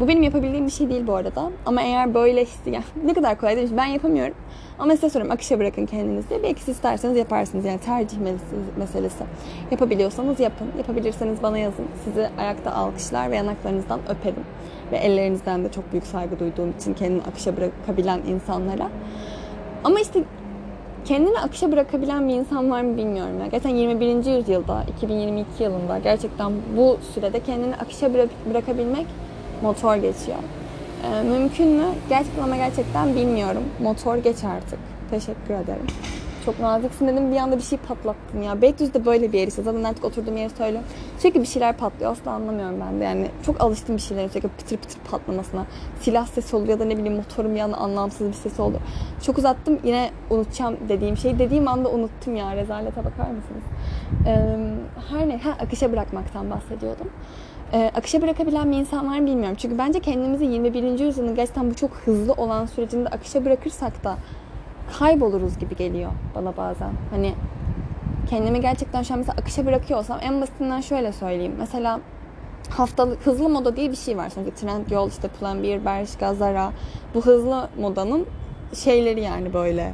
Bu benim yapabildiğim bir şey değil bu arada. Ama eğer böyle ne kadar kolay demiş, ben yapamıyorum. Ama size soruyorum, akışa bırakın kendinizi diye. Belki siz isterseniz yaparsınız. Yani tercih meselesi. Yapabiliyorsanız yapın. Yapabilirseniz bana yazın. Sizi ayakta alkışlar ve yanaklarınızdan öperim. Ve ellerinizden de çok büyük saygı duyduğum için kendini akışa bırakabilen insanlara. Ama işte kendini akışa bırakabilen bir insan var mı bilmiyorum. Ya. Gerçekten 21. yüzyılda, 2022 yılında gerçekten bu sürede kendini akışa bırakabilmek motor geçiyor. Mümkün mü? Gerçekten bilmiyorum. Motor geç artık. Teşekkür ederim. Çok naziksin dedim. Bir anda bir şey patlattın ya. Beylikdüzü'de böyle bir yer işte. Zaten artık oturduğum yeri söylüyorum. Çünkü bir şeyler patlıyor. Asla anlamıyorum ben de. Yani çok alıştım bir şeylerin sürekli pıtır pıtır patlamasına. Silah sesi oldu ya da ne bileyim motorum bir anda anlamsız bir ses oldu. Çok uzattım. Yine unutacağım dediğim şeyi. Dediğim anda unuttum ya. Rezalete bakar mısınız? Akışa bırakmaktan bahsediyordum. Akışa bırakabilen bir insan var mı bilmiyorum. Çünkü bence kendimizi 21. yüzyılın gerçekten bu çok hızlı olan sürecinde akışa bırakırsak da kayboluruz gibi geliyor bana bazen. Hani kendimi gerçekten şu an mesela akışa bırakıyorsam en basitinden şöyle söyleyeyim. Mesela haftalık hızlı moda diye bir şey var. Sonuçta Trendyol, işte Pull&Bear, Bershka, Zara. Bu hızlı modanın şeyleri yani böyle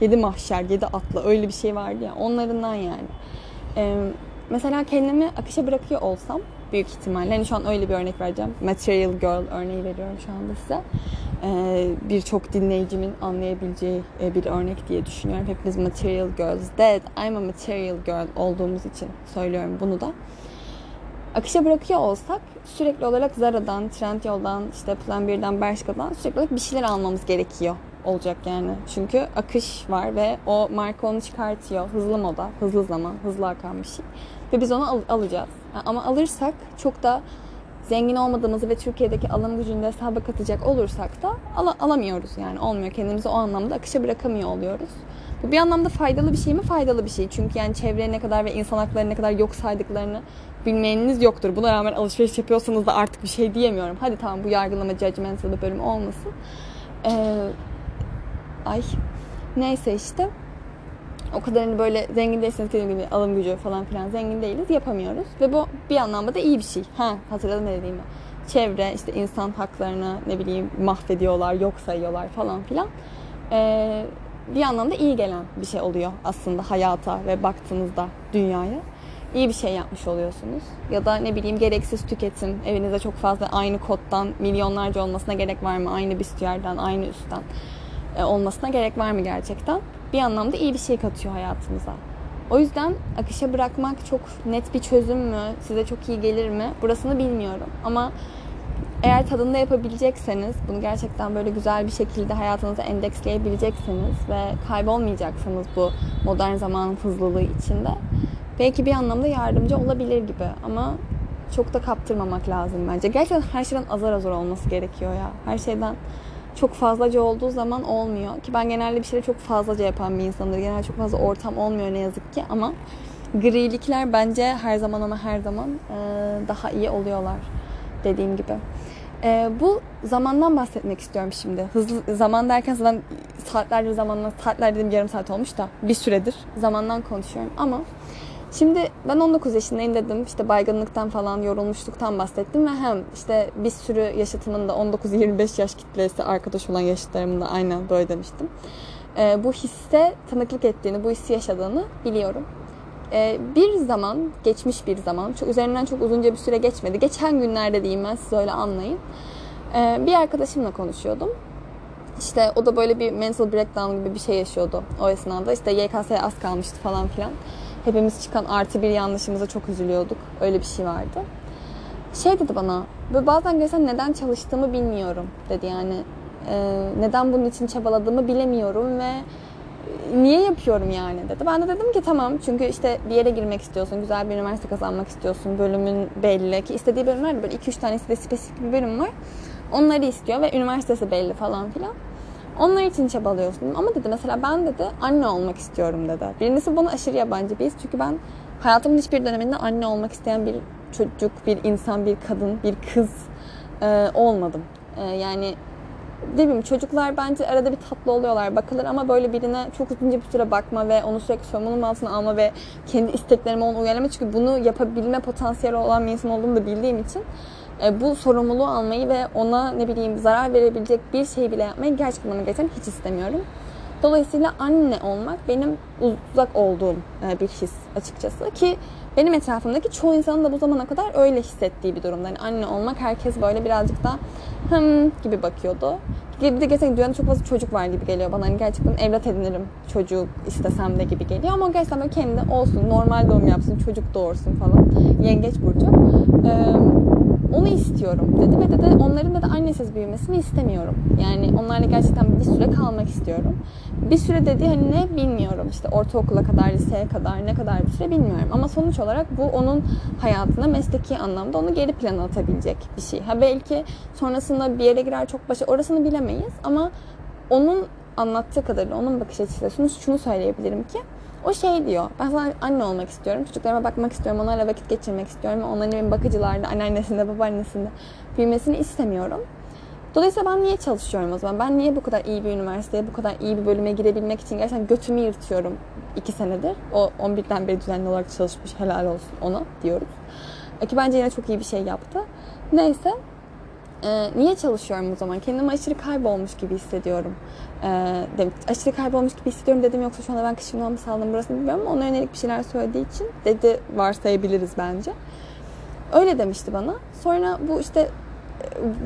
yedi mahşer, yedi atla öyle bir şey vardı ya. Onlarından yani. Mesela kendimi akışa bırakıyor olsam büyük ihtimalle, hani şu an öyle bir örnek vereceğim. Material Girl örneği veriyorum şu anda size. Birçok dinleyicimin anlayabileceği bir örnek diye düşünüyorum. Hepimiz Material Girls, dead, I'm a Material Girl olduğumuz için söylüyorum bunu da. Akışa bırakıyor olsak sürekli olarak Zara'dan, Trendyol'dan, işte Pull&Bear'den, Bershka'dan sürekli olarak bir şeyler almamız gerekiyor olacak yani. Çünkü akış var ve o marka onu çıkartıyor. Hızlı moda, hızlı zaman, hızlı akan bir şey. Ve biz onu alacağız. Ama alırsak çok da zengin olmadığımızı ve Türkiye'deki alım gücünü de hesaba katacak olursak da alamıyoruz yani. Olmuyor. Kendimizi o anlamda akışa bırakamıyor oluyoruz. Bu bir anlamda faydalı bir şey mi? Faydalı bir şey. Çünkü yani çevreye ne kadar ve insan haklarını ne kadar yok saydıklarını bilmeyeniniz yoktur. Buna rağmen alışveriş yapıyorsanız da artık bir şey diyemiyorum. Hadi tamam, bu yargılama, judgmental bir bölüm olmasın. O kadar hani böyle zengin değilseniz, dediğim gibi alım gücü falan filan zengin değiliz, yapamıyoruz. Ve bu bir anlamda da iyi bir şey. Hatırladım ne dediğimi. Çevre işte insan haklarını mahvediyorlar, yok sayıyorlar falan filan. Bir anlamda iyi gelen bir şey oluyor aslında hayata ve baktığınızda dünyaya. İyi bir şey yapmış oluyorsunuz. Ya da gereksiz tüketim. Evinizde çok fazla aynı kottan milyonlarca olmasına gerek var mı? Aynı büstiyerden, aynı üstten olmasına gerek var mı gerçekten? Bir anlamda iyi bir şey katıyor hayatımıza. O yüzden akışa bırakmak çok net bir çözüm mü? Size çok iyi gelir mi? Burasını bilmiyorum. Ama eğer tadında yapabilecekseniz, bunu gerçekten böyle güzel bir şekilde hayatınıza endeksleyebilecekseniz ve kaybolmayacaksanız bu modern zamanın hızlılığı içinde belki bir anlamda yardımcı olabilir gibi. Ama çok da kaptırmamak lazım bence. Gerçekten her şeyden azar azar olması gerekiyor ya. Her şeyden çok fazlaca olduğu zaman olmuyor. Ki ben genelde bir şeyleri çok fazlaca yapan bir insandır. Genelde çok fazla ortam olmuyor ne yazık ki. Ama grilikler bence her zaman daha iyi oluyorlar. Dediğim gibi. Bu zamandan bahsetmek istiyorum şimdi. Hızlı zaman derken zaten saatler dediğim yarım saat olmuş da bir süredir zamandan konuşuyorum ama şimdi ben 19 yaşındayım dedim. İşte baygınlıktan falan, yorulmuşluktan bahsettim ve hem işte bir sürü yaşıtımın da 19-25 yaş kitlesi arkadaş olan yaşıtlarımın da aynen böyle demiştim. Bu hisse tanıklık ettiğini, bu hissi yaşadığını biliyorum. Bir zaman, geçmiş bir zaman, üzerinden çok uzunca bir süre geçmedi. Geçen günlerde diyeyim ben, siz öyle anlayın. Bir arkadaşımla konuşuyordum. İşte o da böyle bir mental breakdown gibi bir şey yaşıyordu o esnada. İşte YKS'ye az kalmıştı falan filan. Hepimiz çıkan artı bir yanlışımıza çok üzülüyorduk. Öyle bir şey vardı. Şey dedi bana, böyle bazen gerçekten neden çalıştığımı bilmiyorum dedi yani. Neden bunun için çabaladığımı bilemiyorum ve niye yapıyorum yani dedi. Ben de dedim ki tamam, çünkü işte bir yere girmek istiyorsun, güzel bir üniversite kazanmak istiyorsun, bölümün belli ki istediği bölümler böyle 2-3 tanesi de spesifik bir bölüm var. Onları istiyor ve üniversitesi belli falan filan. Onlar için çabalıyorsun. Ama dedi mesela ben dedi anne olmak istiyorum dedi. Birincisi bana aşırı yabancı bir his. Çünkü ben hayatımın hiçbir döneminde anne olmak isteyen bir çocuk, bir insan, bir kadın, bir kız olmadım. Yani ne bileyim, çocuklar bence arada bir tatlı oluyorlar, bakılır ama böyle birine çok uzunca bir süre bakma ve onu sürekli sorumluluğum altına alma ve kendi isteklerime onu uyarlama, çünkü bunu yapabilme potansiyeli olan bir insan olduğumu da bildiğim için bu sorumluluğu almayı ve ona ne bileyim zarar verebilecek bir şey bile yapmayı gerçekten bana geçen hiç istemiyorum. Dolayısıyla anne olmak benim uzak olduğum bir his açıkçası, ki benim etrafımdaki çoğu insanın da bu zamana kadar öyle hissettiği bir durumda. Yani anne olmak, herkes böyle birazcık da gibi bakıyordu. Bir de gerçekten dünyada çok fazla çocuk var gibi geliyor bana. Hani gerçekten evlat edinirim çocuk istesem de gibi geliyor. Ama gerçekten böyle kendi olsun, normal doğum yapsın, çocuk doğursun falan. Yengeç burcu. Onu istiyorum dedi ve dedi onların da annesiz büyümesini istemiyorum. Yani onlarla gerçekten bir süre kalmak istiyorum. Bir süre dedi hani ne bilmiyorum, işte ortaokula kadar, liseye kadar, ne kadar bir süre bilmiyorum. Ama sonuç olarak bu onun hayatına mesleki anlamda onu geri plana atabilecek bir şey. Ha belki sonrasında bir yere girer, çok başa, orasını bilemeyiz ama onun anlattığı kadarıyla, onun bakış açısıyla şunu söyleyebilirim ki o şey diyor, ben sana anne olmak istiyorum, çocuklarıma bakmak istiyorum, onlarla vakit geçirmek istiyorum, onların bakıcılarda, anneannesinde, babaannesinde büyümesini istemiyorum. Dolayısıyla ben niye çalışıyorum o zaman? Ben niye bu kadar iyi bir üniversiteye, bu kadar iyi bir bölüme girebilmek için gerçekten götümü yırtıyorum 2 senedir. O 11'den beri düzenli olarak çalışmış, helal olsun ona diyoruz. Ki bence yine çok iyi bir şey yaptı. Neyse. Niye çalışıyorum o zaman? Kendimi aşırı kaybolmuş gibi hissediyorum. Aşırı kaybolmuş gibi hissediyorum dedim, yoksa şu anda ben kışımdan mı saldım burasını bilmiyorum ama ona yönelik bir şeyler söylediği için dedi varsayabiliriz bence. Öyle demişti bana. Sonra bu işte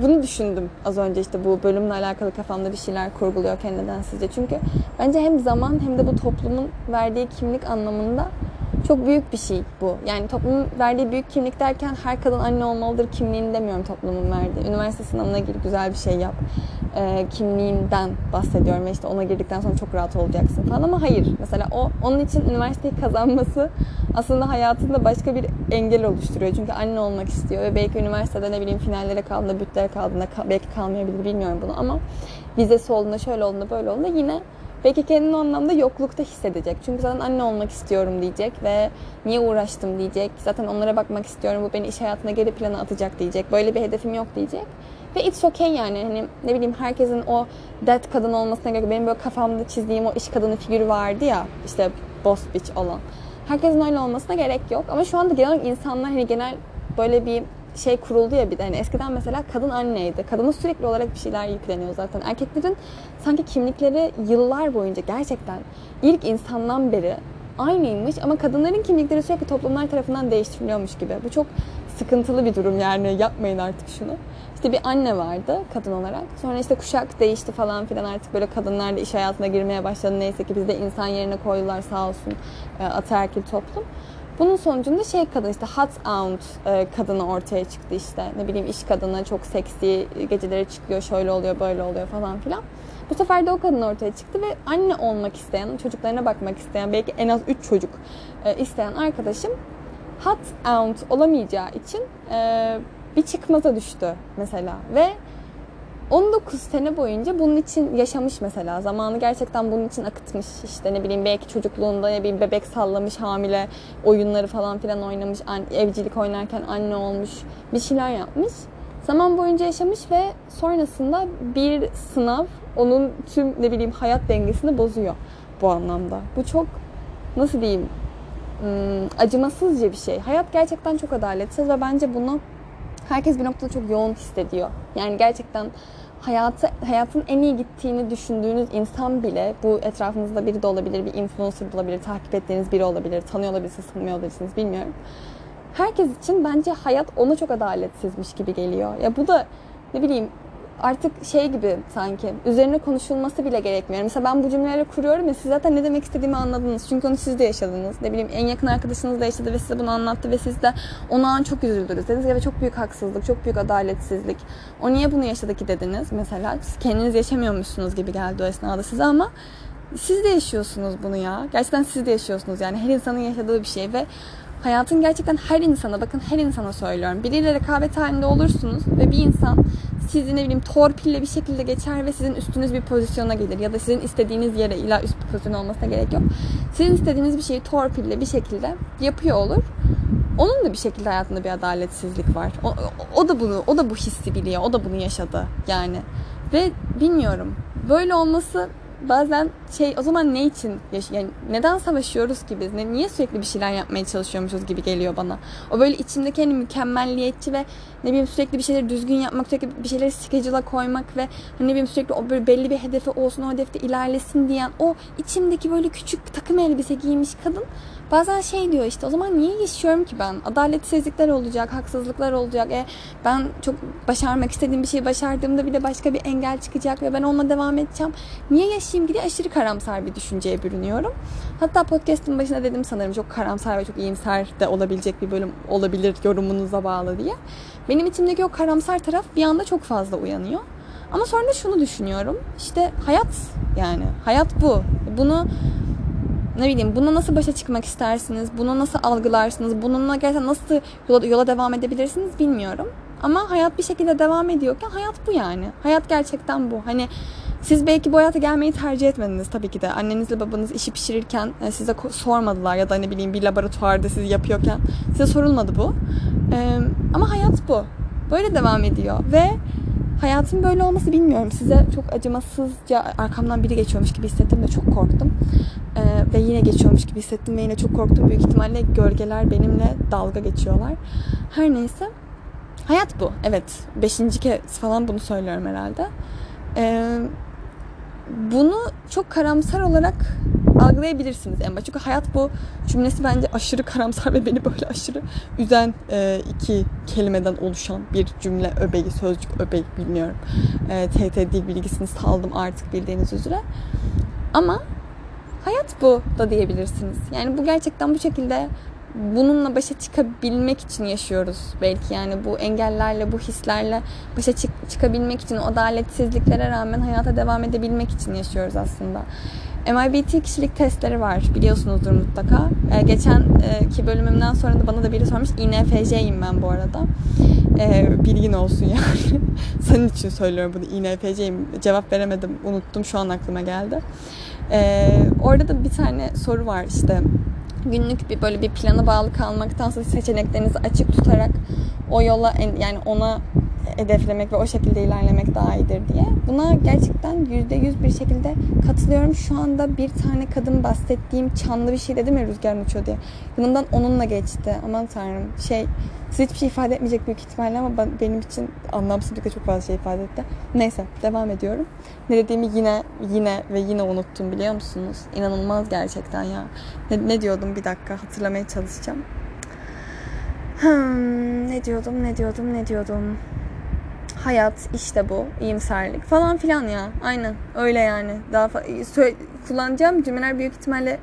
bunu düşündüm az önce, işte bu bölümle alakalı kafamda bir şeyler kurguluyorken nedensizce. Çünkü bence hem zaman hem de bu toplumun verdiği kimlik anlamında çok büyük bir şey bu. Yani toplumun verdiği büyük kimlik derken her kadın anne olmalıdır kimliğini demiyorum toplumun verdiği. Üniversite sınavına gir, güzel bir şey yap kimliğinden bahsediyorum ve işte ona girdikten sonra çok rahat olacaksın falan, ama hayır. Mesela onun için üniversiteyi kazanması aslında hayatında başka bir engel oluşturuyor. Çünkü anne olmak istiyor ve belki üniversitede ne bileyim finallere kaldığında, bütlere kaldığında belki kalmayabilir, bilmiyorum bunu, ama vizesi olduğunda, şöyle olduğunda, böyle olduğunda yine belki kendini o anlamda yoklukta hissedecek. Çünkü zaten anne olmak istiyorum diyecek ve niye uğraştım diyecek. Zaten onlara bakmak istiyorum, bu beni iş hayatına geri plana atacak diyecek. Böyle bir hedefim yok diyecek. Ve it's okay yani. Hani ne bileyim, herkesin o dead kadın olmasına gerek yok. Benim böyle kafamda çizdiğim o iş kadını figürü vardı ya, işte boss bitch olan. Herkesin öyle olmasına gerek yok. Ama şu anda genel olarak insanlar hani genel böyle bir şey kuruldu ya, bir de hani eskiden mesela kadın anneydi. Kadına sürekli olarak bir şeyler yükleniyor zaten. Erkeklerin sanki kimlikleri yıllar boyunca gerçekten ilk insandan beri aynıymış ama kadınların kimlikleri sürekli toplumlar tarafından değiştiriliyormuş gibi. Bu çok sıkıntılı bir durum yani, yapmayın artık şunu. İşte bir anne vardı kadın olarak. Sonra işte kuşak değişti falan filan, artık böyle kadınlar da iş hayatına girmeye başladı. Neyse ki bizi de insan yerine koydular sağ olsun ataerkil toplum. Bunun sonucunda şey kadın, işte hot aunt kadını ortaya çıktı işte. Ne bileyim, iş kadını, çok seksi, geceleri çıkıyor, şöyle oluyor, böyle oluyor falan filan. Bu sefer de o kadın ortaya çıktı ve anne olmak isteyen, çocuklarına bakmak isteyen, belki en az 3 çocuk isteyen arkadaşım hot aunt olamayacağı için bir çıkmaza düştü mesela. Ve 19 sene boyunca bunun için yaşamış mesela. Zamanı gerçekten bunun için akıtmış. İşte ne bileyim, belki çocukluğunda ne bileyim bebek sallamış, hamile oyunları falan filan oynamış. Evcilik oynarken anne olmuş. Bir şeyler yapmış. Zaman boyunca yaşamış ve sonrasında bir sınav onun tüm ne bileyim hayat dengesini bozuyor bu anlamda. Bu çok, nasıl diyeyim, acımasızca bir şey. Hayat gerçekten çok adaletsiz ve bence bunu herkes bir noktada çok yoğun hissediyor. Yani gerçekten hayatın en iyi gittiğini düşündüğünüz insan bile, bu etrafınızda biri de olabilir, bir influencer olabilir, takip ettiğiniz biri olabilir, tanıyor olabilirsiniz, tanımıyor olabilirsiniz, bilmiyorum. Herkes için bence hayat ona çok adaletsizmiş gibi geliyor. Ya bu da ne bileyim artık şey gibi sanki üzerine konuşulması bile gerekmiyor. Mesela ben bu cümleleri kuruyorum ya, siz zaten ne demek istediğimi anladınız. Çünkü onu siz de yaşadınız. Ne bileyim, en yakın arkadaşınız da yaşadı ve size bunu anlattı ve siz de ona an çok üzüldünüz. Dediniz ya, çok büyük haksızlık, çok büyük adaletsizlik. O niye bunu yaşadı ki dediniz. Mesela siz kendiniz yaşamıyormuşsunuz gibi geldi o esnada size ama siz de yaşıyorsunuz bunu ya. Gerçekten siz de yaşıyorsunuz yani, her insanın yaşadığı bir şey ve hayatın gerçekten her insana, bakın her insana söylüyorum. Biriyle rekabet halinde olursunuz ve bir insan sizi ne bileyim torpille bir şekilde geçer ve sizin üstünüz bir pozisyona gelir. Ya da sizin istediğiniz yere, illa üst bir pozisyon olmasına gerek yok. Sizin istediğiniz bir şeyi torpille bir şekilde yapıyor olur. Onun da bir şekilde hayatında bir adaletsizlik var. O da bu hissi biliyor. O da bunu yaşadı yani. Ve bilmiyorum. Böyle olması bazen o zaman ne için yani neden savaşıyoruz ki biz? Niye sürekli bir şeyler yapmaya çalışıyormuşuz gibi geliyor bana. O böyle içimdeki hani mükemmelliyetçi ve ne bileyim sürekli bir şeyleri düzgün yapmak, sürekli bir şeyleri schedule'a koymak ve ne bileyim sürekli o böyle belli bir hedefe olsun, o hedefte ilerlesin diyen o içimdeki böyle küçük takım elbise giymiş kadın bazen şey diyor işte, o zaman niye yaşıyorum ki ben? Adaletsizlikler olacak, haksızlıklar olacak. Ben çok başarmak istediğim bir şeyi başardığımda bile başka bir engel çıkacak ve ben onunla devam edeceğim. Niye yaşayayım ki diye aşırı karamsar bir düşünceye bürünüyorum. Hatta podcast'ın başında dedim sanırım, çok karamsar ve çok iyimser de olabilecek bir bölüm olabilir, yorumunuza bağlı diye. Benim içimdeki o karamsar taraf bir anda çok fazla uyanıyor. Ama sonra da şunu düşünüyorum. İşte hayat yani. Hayat bu. Bunu ne bileyim, bununla nasıl başa çıkmak istersiniz? Bunu nasıl algılarsınız? Bununla gerçekten nasıl yola devam edebilirsiniz bilmiyorum. Ama hayat bir şekilde devam ediyorken hayat bu yani. Hayat gerçekten bu. Hani siz belki bu hayata gelmeyi tercih etmediniz tabii ki de. Annenizle babanız işi pişirirken size sormadılar ya da ne bileyim bir laboratuvarda siz yapıyorken size sorulmadı bu. Ama hayat bu. Böyle devam ediyor ve hayatın böyle olması bilmiyorum. Size çok acımasızca arkamdan biri geçiyormuş gibi hissettim ve çok korktum. Ve yine geçiyormuş gibi hissettim ve yine çok korktum. Büyük ihtimalle gölgeler benimle dalga geçiyorlar. Her neyse. Hayat bu. Evet. 5. kez falan bunu söylüyorum herhalde. Bunu çok karamsar olarak algılayabilirsiniz en başta. Çünkü hayat bu cümlesi bence aşırı karamsar ve beni böyle aşırı üzen iki kelimeden oluşan bir cümle öbeği, sözcük öbeği, bilmiyorum. TT dil bilgisini saldım artık bildiğiniz üzere. Ama hayat bu da diyebilirsiniz. Yani bu gerçekten bu şekilde, bununla başa çıkabilmek için yaşıyoruz belki yani, bu engellerle, bu hislerle başa çıkabilmek için, o adaletsizliklere rağmen hayata devam edebilmek için yaşıyoruz aslında. MBTI kişilik testleri var, biliyorsunuzdur mutlaka. Geçenki bölümümden sonra da bana da biri sormuş, INFJ'yim ben bu arada. Bilgin olsun yani. Senin için söylüyorum bunu, INFJ'yim. Cevap veremedim, unuttum, şu an aklıma geldi. Orada da bir tane soru var işte. Günlük bir böyle bir plana bağlı kalmaktansa seçeneklerinizi açık tutarak o yola yani ona hedeflemek ve o şekilde ilerlemek daha iyidir diye. Buna gerçekten %100 bir şekilde katılıyorum. Şu anda bir tane kadın bahsettiğim çanlı bir şey dedim ya, rüzgar uçuyor diye. Yanımdan onunla geçti. Aman tanrım. Siz hiçbir şey ifade etmeyecek büyük ihtimalle ama benim için anlamsızlıkla çok fazla şey ifade etti. Neyse, devam ediyorum. Ne dediğimi yine unuttum, biliyor musunuz? İnanılmaz gerçekten ya. Ne diyordum, bir dakika hatırlamaya çalışacağım. Ne diyordum? Hayat işte bu, iyimserlik falan filan ya. Aynen öyle yani. Daha kullanacağım cümleler büyük ihtimalle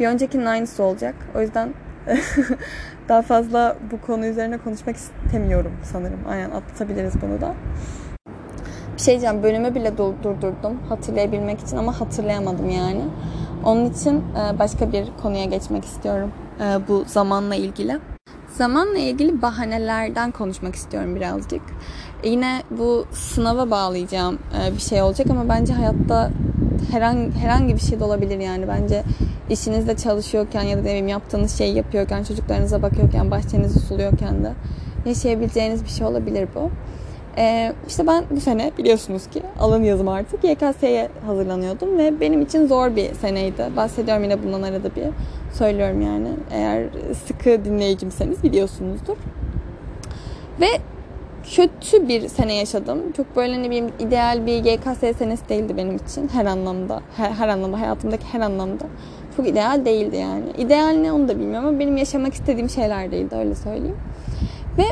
bir öncekinin aynısı olacak. O yüzden daha fazla bu konu üzerine konuşmak istemiyorum sanırım. Aynen, atlatabiliriz bunu da. Bir şey diyeceğim, bölümü bile durdurdum hatırlayabilmek için ama hatırlayamadım yani. Onun için başka bir konuya geçmek istiyorum bu zamanla ilgili. Zamanla ilgili bahanelerden konuşmak istiyorum birazcık. Yine bu sınava bağlayacağım bir şey olacak ama bence hayatta herhangi bir şey de olabilir yani. Bence işinizde çalışıyorken ya da demeyeyim yaptığınız şeyi yapıyorken, çocuklarınıza bakıyorken, bahçenizi suluyorken de yaşayabileceğiniz bir şey olabilir bu. İşte ben bu sene biliyorsunuz ki alın yazım artık YKS'ye hazırlanıyordum ve benim için zor bir seneydi. Bahsediyorum yine bundan, arada bir söylüyorum yani. Eğer sıkı dinleyicimseniz biliyorsunuzdur. Ve kötü bir sene yaşadım. Çok böyle ne bileyim ideal bir YKS senesi değildi benim için her anlamda. Her anlamda, hayatımdaki her anlamda. Çok ideal değildi yani. İdeal ne onu da bilmiyorum ama benim yaşamak istediğim şeyler değildi, öyle söyleyeyim. Ve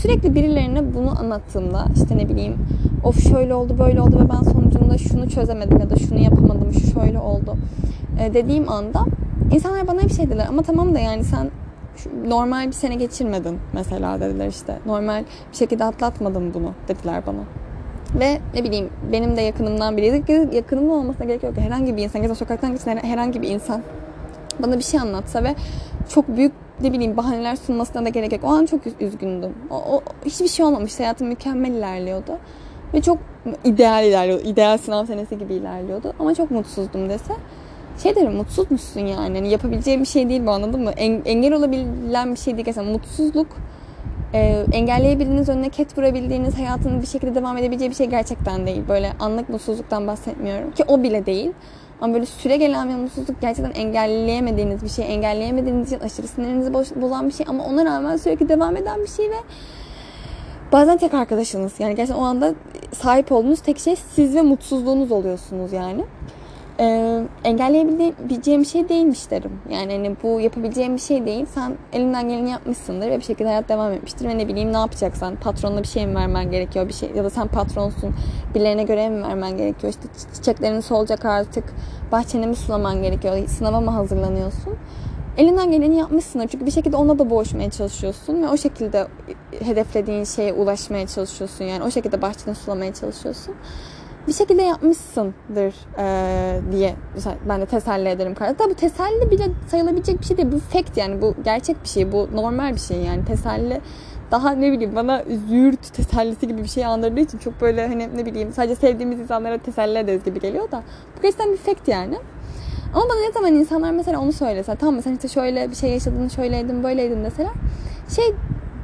sürekli birilerine bunu anlattığımda işte ne bileyim of şöyle oldu böyle oldu ve ben sonucunda şunu çözemedim ya da şunu yapamadım, şu şöyle oldu dediğim anda insanlar bana hep şey dediler, ama tamam da yani sen normal bir sene geçirmedin mesela dediler, işte normal bir şekilde atlatmadın bunu dediler bana. Ve ne bileyim, benim de yakınımdan biriydi. Yakınımdan olmasına gerek yok. Herhangi bir insan, sokaktan geçen herhangi bir insan bana bir şey anlatsa ve çok büyük ne bileyim bahaneler sunmasına da gerek yok. O an çok üzgündüm. Hiçbir şey olmamış. Hayatım mükemmel ilerliyordu. Ve çok ideal ilerliyordu. İdeal sınav senesi gibi ilerliyordu. Ama çok mutsuzdum dese. Şey derim, mutsuz musun yani? Yani yapabileceğim bir şey değil bu, anladın mı? Engel olabilen bir şey değil. Mesela mutsuzluk engelleyebildiğiniz, önüne ket vurabildiğiniz, hayatının bir şekilde devam edebileceği bir şey gerçekten değil. Böyle anlık mutsuzluktan bahsetmiyorum ki o bile değil. Ama böyle süre gelen bir mutsuzluk, gerçekten engelleyemediğiniz bir şey, engelleyemediğiniz için aşırı sinirinizi bozan bir şey ama ona rağmen sürekli devam eden bir şey ve bazen tek arkadaşınız. Yani gerçekten o anda sahip olduğunuz tek şey siz ve mutsuzluğunuz oluyorsunuz yani. Engelleyebileceğim bir şey değilmiş derim. Yani hani bu yapabileceğim bir şey değil. Sen elinden geleni yapmışsındır ve bir şekilde hayat devam etmiştir. Ve ne bileyim ne yapacaksan. Patronuna bir şey mi vermen gerekiyor? Bir şey, ya da sen patronsun. Birilerine göre mi vermen gerekiyor? İşte çiçeklerin solacak artık. Bahçeni mi sulaman gerekiyor? Sınava mı hazırlanıyorsun? Elinden geleni yapmışsındır. Çünkü bir şekilde ona da boğuşmaya çalışıyorsun. Ve o şekilde hedeflediğin şeye ulaşmaya çalışıyorsun. Yani o şekilde bahçeni sulamaya çalışıyorsun. Bir şekilde yapmışsındır diye ben de teselli ederim kardeşim. Bu teselli bile sayılabilecek bir şey değil. Bu fact yani, bu gerçek bir şey. Bu normal bir şey yani. Teselli daha ne bileyim bana züğürt tesellisi gibi bir şey andırdığı için çok böyle hani ne bileyim sadece sevdiğimiz insanlara teselli ederiz gibi geliyor da. Bu gerçekten bir fact yani. Ama bana ne zaman insanlar mesela onu söylese, tamam mı sen işte şöyle bir şey yaşadın, şöyleydin, böyleydin deseler, şey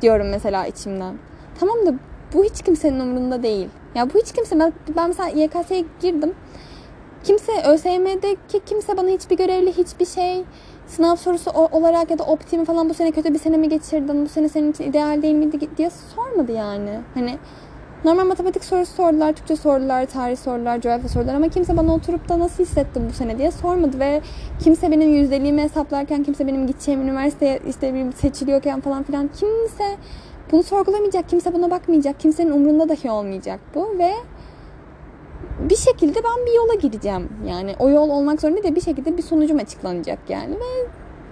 diyorum mesela içimden. Tamam da bu hiç kimsenin umurunda değil. Ya bu hiç kimse, ben mesela YKS'ye girdim. Kimse, ÖSYM'deki kimse bana hiçbir görevli, hiçbir şey, sınav sorusu olarak ya da optimi falan bu sene kötü bir sene mi geçirdin, bu sene senin için ideal değil miydi diye sormadı yani. Hani normal matematik sorusu sordular, Türkçe sordular, tarih sordular, coğrafya sordular ama kimse bana oturup da nasıl hissettin bu sene diye sormadı ve kimse benim yüzdeliğimi hesaplarken, kimse benim gideceğim üniversiteye işte seçiliyorken falan filan kimse bunu sorgulamayacak, kimse buna bakmayacak, kimsenin umrunda dahi olmayacak bu ve bir şekilde ben bir yola gireceğim. Yani o yol olmak zorunda değil, bir şekilde bir sonucum açıklanacak yani ve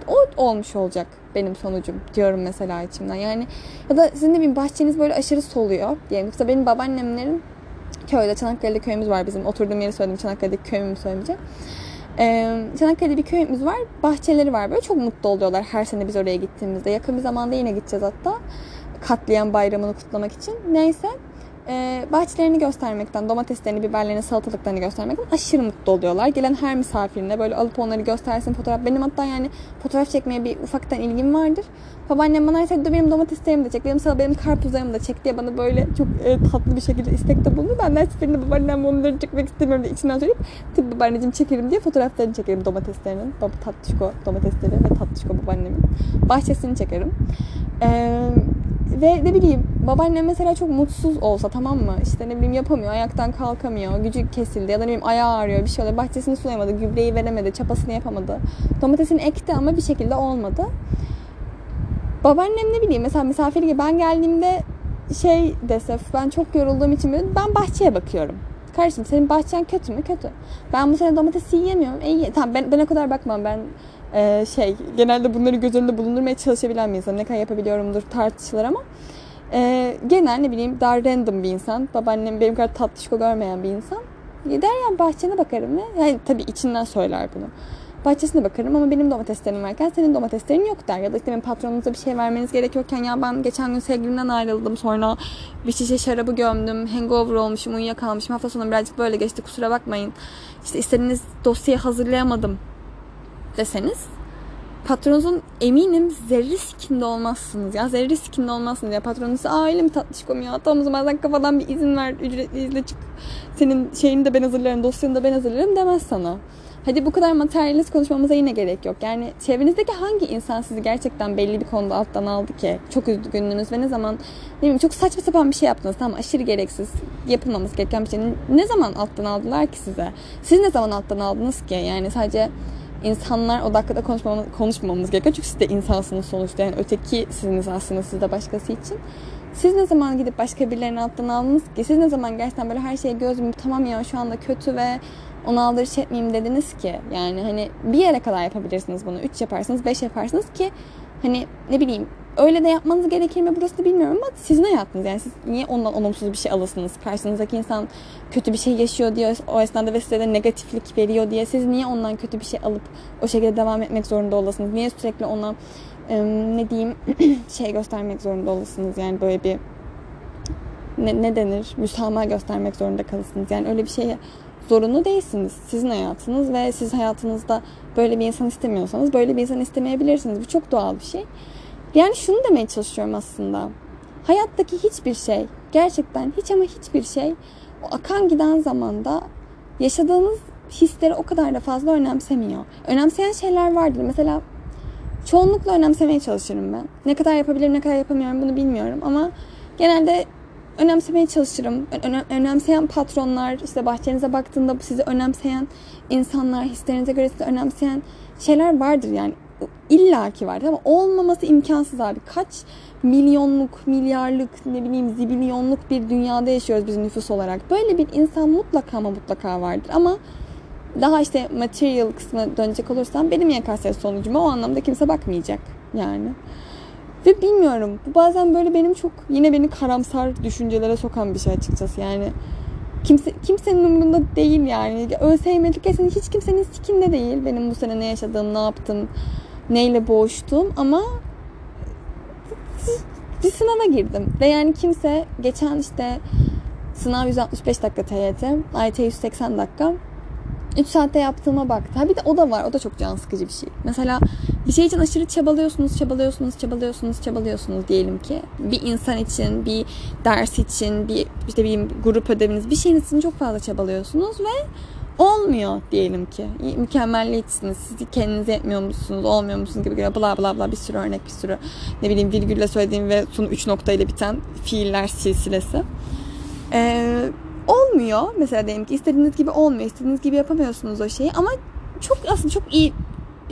o olmuş olacak benim sonucum diyorum mesela içimden. Yani ya da sizin de bir bahçeniz böyle aşırı soluyor diyelim. Mesela benim babaannemlerin köyde, Çanakkale'de köyümüz var bizim. Oturduğum yeri söyledim, Çanakkale'deki köyümü söyleyeceğim. Çanakkale'de bir köyümüz var, bahçeleri var böyle. Çok mutlu oluyorlar her sene biz oraya gittiğimizde. Yakın bir zamanda yine gideceğiz hatta. Katliam bayramını kutlamak için. Neyse. Bahçelerini göstermekten, domateslerini, biberlerini, salatalıklarını göstermekten aşırı mutlu oluyorlar. Gelen her misafirine böyle alıp onları göstersin fotoğraf. Benim hatta yani fotoğraf çekmeye bir ufaktan ilgim vardır. Babaannem bana her benim domateslerimi de çek, benim karpuzlarımı da çek diye bana böyle çok tatlı bir şekilde istekte bulunur. Ben her seferinde babaannem onları çekmek istemiyorum diye içinden söyleyip tıp babaanneciğim çekerim diye fotoğraflarını çekerim domateslerinin. Tatlışko domatesleri ve tatlışko babaannemin. Bahçesini çekerim. Ve ne bileyim babaannem mesela çok mutsuz olsa, tamam mı? İşte ne bileyim yapamıyor, ayaktan kalkamıyor, gücü kesildi ya da ne bileyim ayağı ağrıyor, bir şey oluyor. Bahçesini sulayamadı, gübreyi veremedi, çapasını yapamadı. Domatesini ekti ama bir şekilde olmadı. Babaannem ne bileyim mesela misafir gibi ben geldiğimde şey dese, ben çok yorulduğum için ben bahçeye bakıyorum. Kardeşim senin bahçen kötü mü? Kötü. Ben bu sene domatesi yiyemiyorum. Tamam ben o kadar bakmam. Ben genelde bunları göz önünde bulundurmaya çalışabilen bir insan. Ne kadar yapabiliyorumdur tartışılır ama genel ne bileyim daha random bir insan. Babaannem benim kadar tatlışko görmeyen bir insan. Der ya bahçene bakarım ve yani, tabii içinden söyler bunu. Bahçesine bakarım ama benim domateslerim varken senin domateslerin yok der. Ya da işte benim patronunuza bir şey vermeniz gerekiyorken ya ben geçen gün sevgilimden ayrıldım. Sonra bir şişe şarabı gömdüm. Hangover olmuşum, uyuyakalmışım. Hafta sonu birazcık böyle geçti, kusura bakmayın. İşte istediğiniz dosyayı hazırlayamadım deseniz patronunuzun eminim zerre sikinde olmazsınız ya. Zerre sikinde olmazsınız ya. Patronunuz aile mi tatlışkom ya. Tamam o zaman sen kafadan bir izin ver. Ücretli izle çık. Senin şeyini de ben hazırlarım, dosyanı da ben hazırlarım demez sana. Hadi bu kadar materyalist konuşmamıza yine gerek yok. Yani çevrenizdeki hangi insan sizi gerçekten belli bir konuda alttan aldı ki? Çok üzgündünüz ve ne zaman ne bileyim çok saçma sapan bir şey yaptınız. Tamam aşırı gereksiz yapılmaması gereken bir şey. Ne zaman alttan aldılar ki size? Siz ne zaman alttan aldınız ki? Yani sadece insanlar o dakikada konuşmamamız gerekiyor. Çünkü siz de insansınız sonuçta. Yani öteki siziniz aslında, siz de başkası için. Siz ne zaman gidip başka birilerinin altına aldınız ki? Siz ne zaman gerçekten böyle her şeye göz yumup tamam ya şu anda kötü ve ona aldırış etmeyeyim dediniz ki? Yani hani bir yere kadar yapabilirsiniz bunu. 3 yaparsınız, 5 yaparsınız ki hani ne bileyim öyle de yapmanız gerekir mi burası da bilmiyorum ama siz ne yaptınız? Yani siz niye ondan olumsuz bir şey alasınız? Karşınızdaki insan kötü bir şey yaşıyor diye o esnada ve size de negatiflik veriyor diye siz niye ondan kötü bir şey alıp o şekilde devam etmek zorunda olasınız? Niye sürekli ona ne diyeyim şey göstermek zorunda olasınız? Yani böyle bir ne denir? Müsamaha göstermek zorunda kalırsınız. Yani öyle bir şeye zorunlu değilsiniz. Sizin hayatınız ve siz hayatınızda böyle bir insan istemiyorsanız böyle bir insan istemeyebilirsiniz. Bu çok doğal bir şey. Yani şunu demeye çalışıyorum aslında. Hayattaki hiçbir şey, gerçekten hiç ama hiçbir şey o akan giden zamanda yaşadığınız hisleri o kadar da fazla önemsemiyor. Önemseyen şeyler vardır. Mesela çoğunlukla önemsemeye çalışırım ben. Ne kadar yapabilirim, ne kadar yapamıyorum bunu bilmiyorum ama genelde önemsemeye çalışırım. Önemseyen patronlar, işte bahçenize baktığında sizi önemseyen insanlar, hislerinize göre sizi önemseyen şeyler vardır yani. İllaki vardır ama olmaması imkansız abi. Kaç milyonluk, milyarlık, ne bileyim zibilyonluk bir dünyada yaşıyoruz biz nüfus olarak. Böyle bir insan mutlaka ama mutlaka vardır ama daha işte material kısmına dönecek olursam benim YKS sonucuma o anlamda kimse bakmayacak yani. Ve bilmiyorum, bu bazen böyle benim çok yine beni karamsar düşüncelere sokan bir şey açıkçası yani. Kimsenin umurunda değil yani. ÖSYM'de kesin hiç kimsenin sikinde değil. Benim bu sene ne yaşadığım, ne yaptım, neyle boğuştum ama bir sınava girdim. Ve yani kimse geçen işte sınav 165 dakika TYT, AYT 180 dakika. 3 saatte yaptığıma baktı. Ha bir de o da var. O da çok can sıkıcı bir şey. Mesela bir şey için aşırı çabalıyorsunuz diyelim ki. Bir insan için, bir ders için, bir işte bir grup ödeviniz, bir şeyin için çok fazla çabalıyorsunuz ve olmuyor diyelim ki. Mükemmelliyetçisiniz. Siz kendinize yetmiyor musunuz, olmuyor musunuz gibi böyle bla bla bla bir sürü örnek, bir sürü ne bileyim virgülle söylediğim ve son 3 noktayla biten fiiller silsilesi. Olmuyor. Mesela diyelim ki istediğiniz gibi olmuyor. İstediğiniz gibi yapamıyorsunuz o şeyi ama çok aslında çok iyi,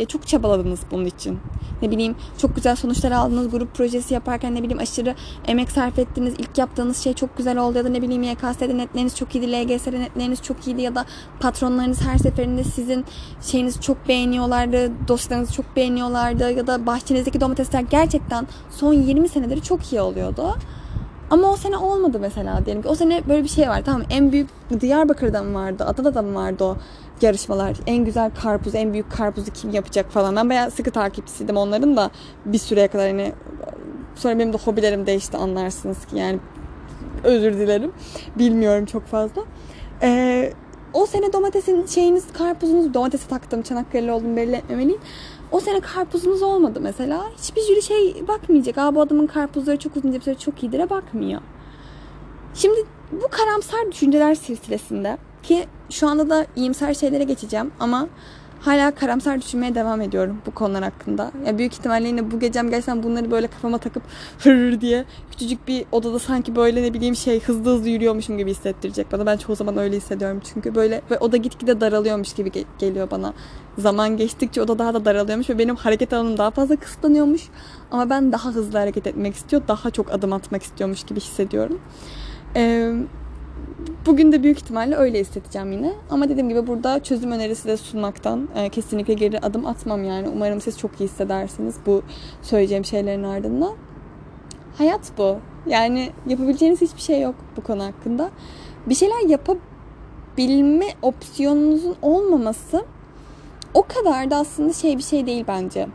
çok çabaladınız bunun için. Ne bileyim çok güzel sonuçlar aldınız. Grup projesi yaparken ne bileyim aşırı emek sarf ettiniz. İlk yaptığınız şey çok güzel oldu ya da ne bileyim YKS'de netleriniz çok iyiydi. LGS'de netleriniz çok iyiydi ya da patronlarınız her seferinde sizin şeyinizi çok beğeniyorlardı. Dosyalarınızı çok beğeniyorlardı ya da bahçenizdeki domatesler gerçekten son 20 senedir çok iyi oluyordu. Ama o sene olmadı mesela diyelim ki. O sene böyle bir şey var. Tamam en büyük Diyarbakır'da mı vardı? Adana'da mı vardı o yarışmalar? En güzel karpuz, en büyük karpuzu kim yapacak falan. Ben bayağı sıkı takipçisiydim onların da bir süreye kadar hani. Sonra benim de hobilerim değişti anlarsınız ki yani. Özür dilerim. Bilmiyorum çok fazla. O sene domatesin şeyiniz, karpuzunuz, domatese taktım, Çanakkale'li oldum belli etmemeliyim. O sene karpuzunuz olmadı mesela. Hiçbir jüri şey bakmayacak. Bu adamın karpuzları çok uzun cipsleri çok iyidir'e bakmıyor. Şimdi bu karamsar düşünceler silsilesinde ki şu anda da iyimser şeylere geçeceğim ama hala karamsar düşünmeye devam ediyorum bu konular hakkında. Ya büyük ihtimalle yine bu gecem gerçekten bunları böyle kafama takıp hırr diye küçücük bir odada sanki böyle ne bileyim şey hızlı yürüyormuşum gibi hissettirecek bana. Ben çoğu zaman öyle hissediyorum çünkü böyle ve oda gitgide daralıyormuş gibi geliyor bana. Zaman geçtikçe oda daha da daralıyormuş ve benim hareket alanım daha fazla kısıtlanıyormuş. Ama ben daha hızlı hareket etmek istiyor, daha çok adım atmak istiyormuş gibi hissediyorum. Bugün de büyük ihtimalle öyle hissedeceğim yine. Ama dediğim gibi burada çözüm önerisi de sunmaktan kesinlikle geri adım atmam yani. Umarım siz çok iyi hissedersiniz bu söyleyeceğim şeylerin ardından. Hayat bu. Yani yapabileceğiniz hiçbir şey yok bu konu hakkında. Bir şeyler yapabilme opsiyonunuzun olmaması o kadar da aslında şey bir şey değil bence.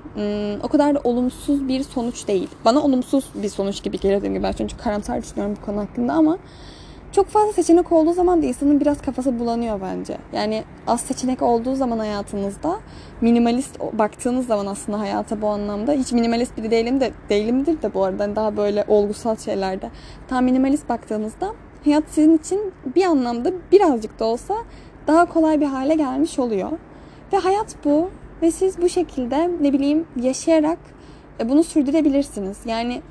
O kadar da olumsuz bir sonuç değil. Bana olumsuz bir sonuç gibi geliyor. Dediğim gibi ben çünkü karamsar düşünüyorum bu konu hakkında ama çok fazla seçenek olduğu zaman da insanın biraz kafası bulanıyor bence. Yani az seçenek olduğu zaman hayatınızda minimalist baktığınız zaman aslında hayata bu anlamda hiç minimalist biri değilimdir de bu arada daha böyle olgusal şeylerde tam minimalist baktığınızda hayat sizin için bir anlamda birazcık da olsa daha kolay bir hale gelmiş oluyor. Ve hayat bu ve siz bu şekilde ne bileyim yaşayarak bunu sürdürebilirsiniz. Yani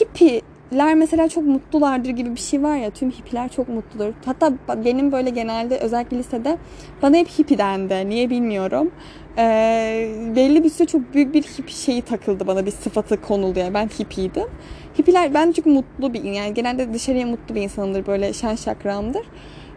hippie mesela çok mutlulardır gibi bir şey var ya, tüm hippiler çok mutludur. Hatta benim böyle genelde özellikle lisede bana hep hippie dendi. Niye bilmiyorum. Belli bir süre çok büyük bir hippie şeyi takıldı bana, bir sıfatı konuldu yani. Ben hippiydim. Hippiler, ben çünkü mutlu bir, yani genelde dışarıya mutlu bir insanımdır, böyle şen şakramdır.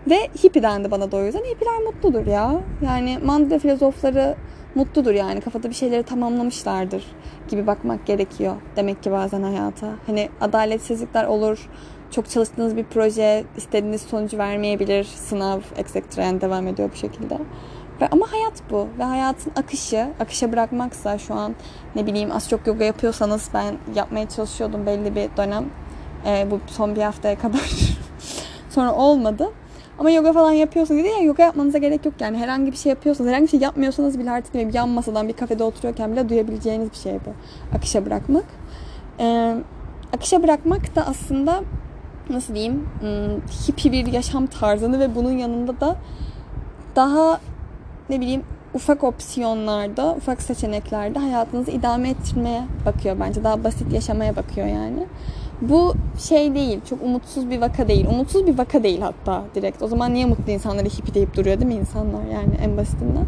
Ve hippie dendi bana da o yüzden. Hippiler mutludur ya. Yani Mandela filozofları mutludur yani. Kafada bir şeyleri tamamlamışlardır gibi bakmak gerekiyor. Demek ki bazen hayata. Hani adaletsizlikler olur. Çok çalıştığınız bir proje istediğiniz sonucu vermeyebilir. Sınav, etc. Yani devam ediyor bu şekilde. Ama hayat bu. Ve hayatın akışı, akışa bırakmaksa şu an ne bileyim az çok yoga yapıyorsanız, ben yapmaya çalışıyordum belli bir dönem. Bu son bir haftaya kadar. Sonra olmadı. Ama yoga falan yapıyorsanız, ya yoga yapmanıza gerek yok yani, herhangi bir şey yapıyorsanız, herhangi bir şey yapmıyorsanız bile artık bir yan masadan bir kafede oturuyorken bile duyabileceğiniz bir şey bu. Akışa bırakmak. Akışa bırakmak da aslında nasıl diyeyim, hippie bir yaşam tarzını ve bunun yanında da daha ne bileyim ufak opsiyonlarda, ufak seçeneklerde hayatınızı idame ettirmeye bakıyor bence. Daha basit yaşamaya bakıyor yani. Bu şey değil, çok umutsuz bir vaka değil. Umutsuz bir vaka değil hatta direkt. O zaman niye mutlu insanları hippie deyip duruyor değil mi insanlar yani en basitinden.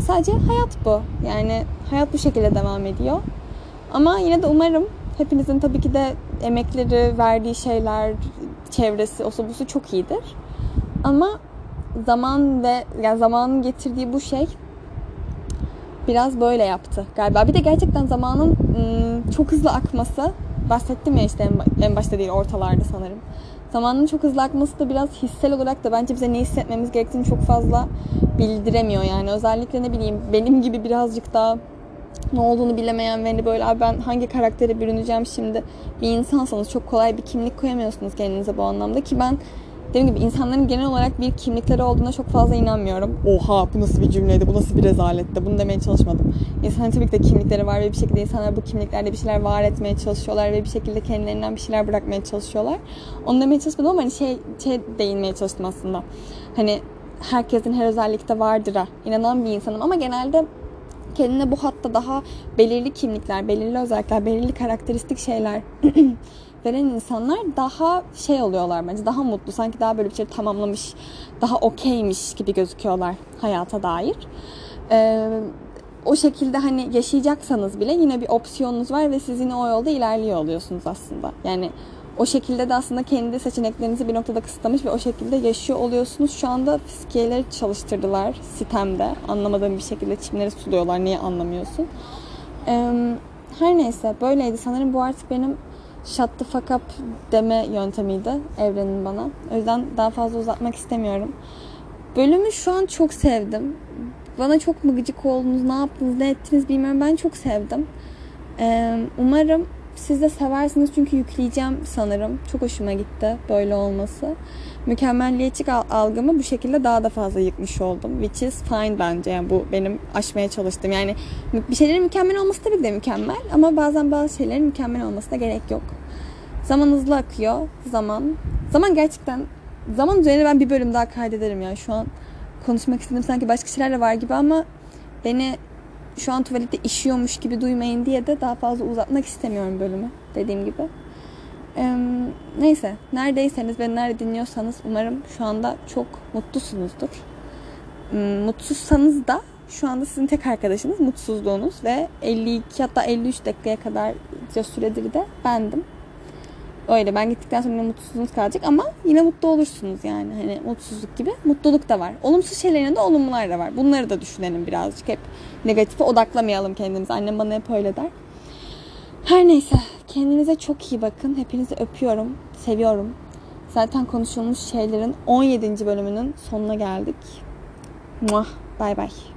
Sadece hayat bu. Yani hayat bu şekilde devam ediyor. Ama yine de umarım hepinizin tabii ki de emekleri, verdiği şeyler, çevresi, osobusu çok iyidir. Ama zaman ve yani zamanın getirdiği bu şey biraz böyle yaptı galiba. Bir de gerçekten zamanın çok hızlı akması, bahsettim ya işte en başta değil ortalarda sanırım. Zamanın çok hızlı akması da biraz hissel olarak da bence bize ne hissetmemiz gerektiğini çok fazla bildiremiyor yani. Özellikle ne bileyim benim gibi birazcık daha ne olduğunu bilemeyen ve böyle abi ben hangi karaktere bürüneceğim şimdi bir insansanız çok kolay bir kimlik koyamıyorsunuz kendinize bu anlamda ki ben dediğim gibi insanların genel olarak bir kimlikleri olduğuna çok fazla inanmıyorum. Oha bu nasıl bir cümleydi, bu nasıl bir rezaletti, bunu demeye çalışmadım. İnsanların tabii ki de kimlikleri var ve bir şekilde insanlar bu kimliklerle bir şeyler var etmeye çalışıyorlar ve bir şekilde kendilerinden bir şeyler bırakmaya çalışıyorlar. Onu demeye çalışmadım ama hani şey değinmeye çalıştım aslında. Hani herkesin her özellikte vardır'a inanan bir insanım ama genelde kendine bu hatta daha belirli kimlikler, belirli özellikler, belirli karakteristik şeyler veren insanlar daha şey oluyorlar bence, daha mutlu, sanki daha böyle bir şey tamamlamış, daha okeymiş gibi gözüküyorlar hayata dair. O şekilde hani yaşayacaksanız bile yine bir opsiyonunuz var ve siz yine o yolda ilerliyor oluyorsunuz aslında. Yani o şekilde de aslında kendi seçeneklerinizi bir noktada kısıtlamış ve o şekilde yaşıyor oluyorsunuz. Şu anda fizikeleri çalıştırdılar sitemde. Anlamadığım bir şekilde çimleri suluyorlar. Niye anlamıyorsun? Her neyse böyleydi. Sanırım bu artık benim shut the fuck up deme yöntemiydi evrenin bana. O yüzden daha fazla uzatmak istemiyorum. Bölümü şu an çok sevdim. Bana çok mu gıcık oldunuz, ne yaptınız, ne ettiniz bilmiyorum. Ben çok sevdim. Umarım siz de seversiniz çünkü yükleyeceğim sanırım. Çok hoşuma gitti böyle olması. Mükemmelliyetçi algımı bu şekilde daha da fazla yıkmış oldum. Which is fine bence. Yani bu benim aşmaya çalıştığım. Yani bir şeylerin mükemmel olması tabii de mükemmel. Ama bazen bazı şeylerin mükemmel olmasına gerek yok. Zaman hızlı akıyor. Zaman gerçekten. Zaman üzerine ben bir bölüm daha kaydederim. Yani şu an konuşmak istediğim sanki başka şeyler de var gibi ama beni şu an tuvalette işiyormuş gibi duymayın diye de daha fazla uzatmak istemiyorum bölümü. Dediğim gibi. Neyse. Neredeyseniz ve nerede dinliyorsanız umarım şu anda çok mutlusunuzdur. Mutsuzsanız da şu anda sizin tek arkadaşınız mutsuzluğunuz ve 52 hatta 53 dakikaya kadar süredir de bendim. Öyle ben gittikten sonra yine mutsuzluğunuz kalacak ama yine mutlu olursunuz yani. Hani mutsuzluk gibi mutluluk da var. Olumsuz şeylerin de olumlular da var. Bunları da düşünelim birazcık. Hep negatife odaklamayalım kendimizi. Annem bana hep öyle der. Her neyse. Kendinize çok iyi bakın. Hepinizi öpüyorum. Seviyorum. Zaten konuşulmuş şeylerin 17. bölümünün sonuna geldik. Muah. Bay bay.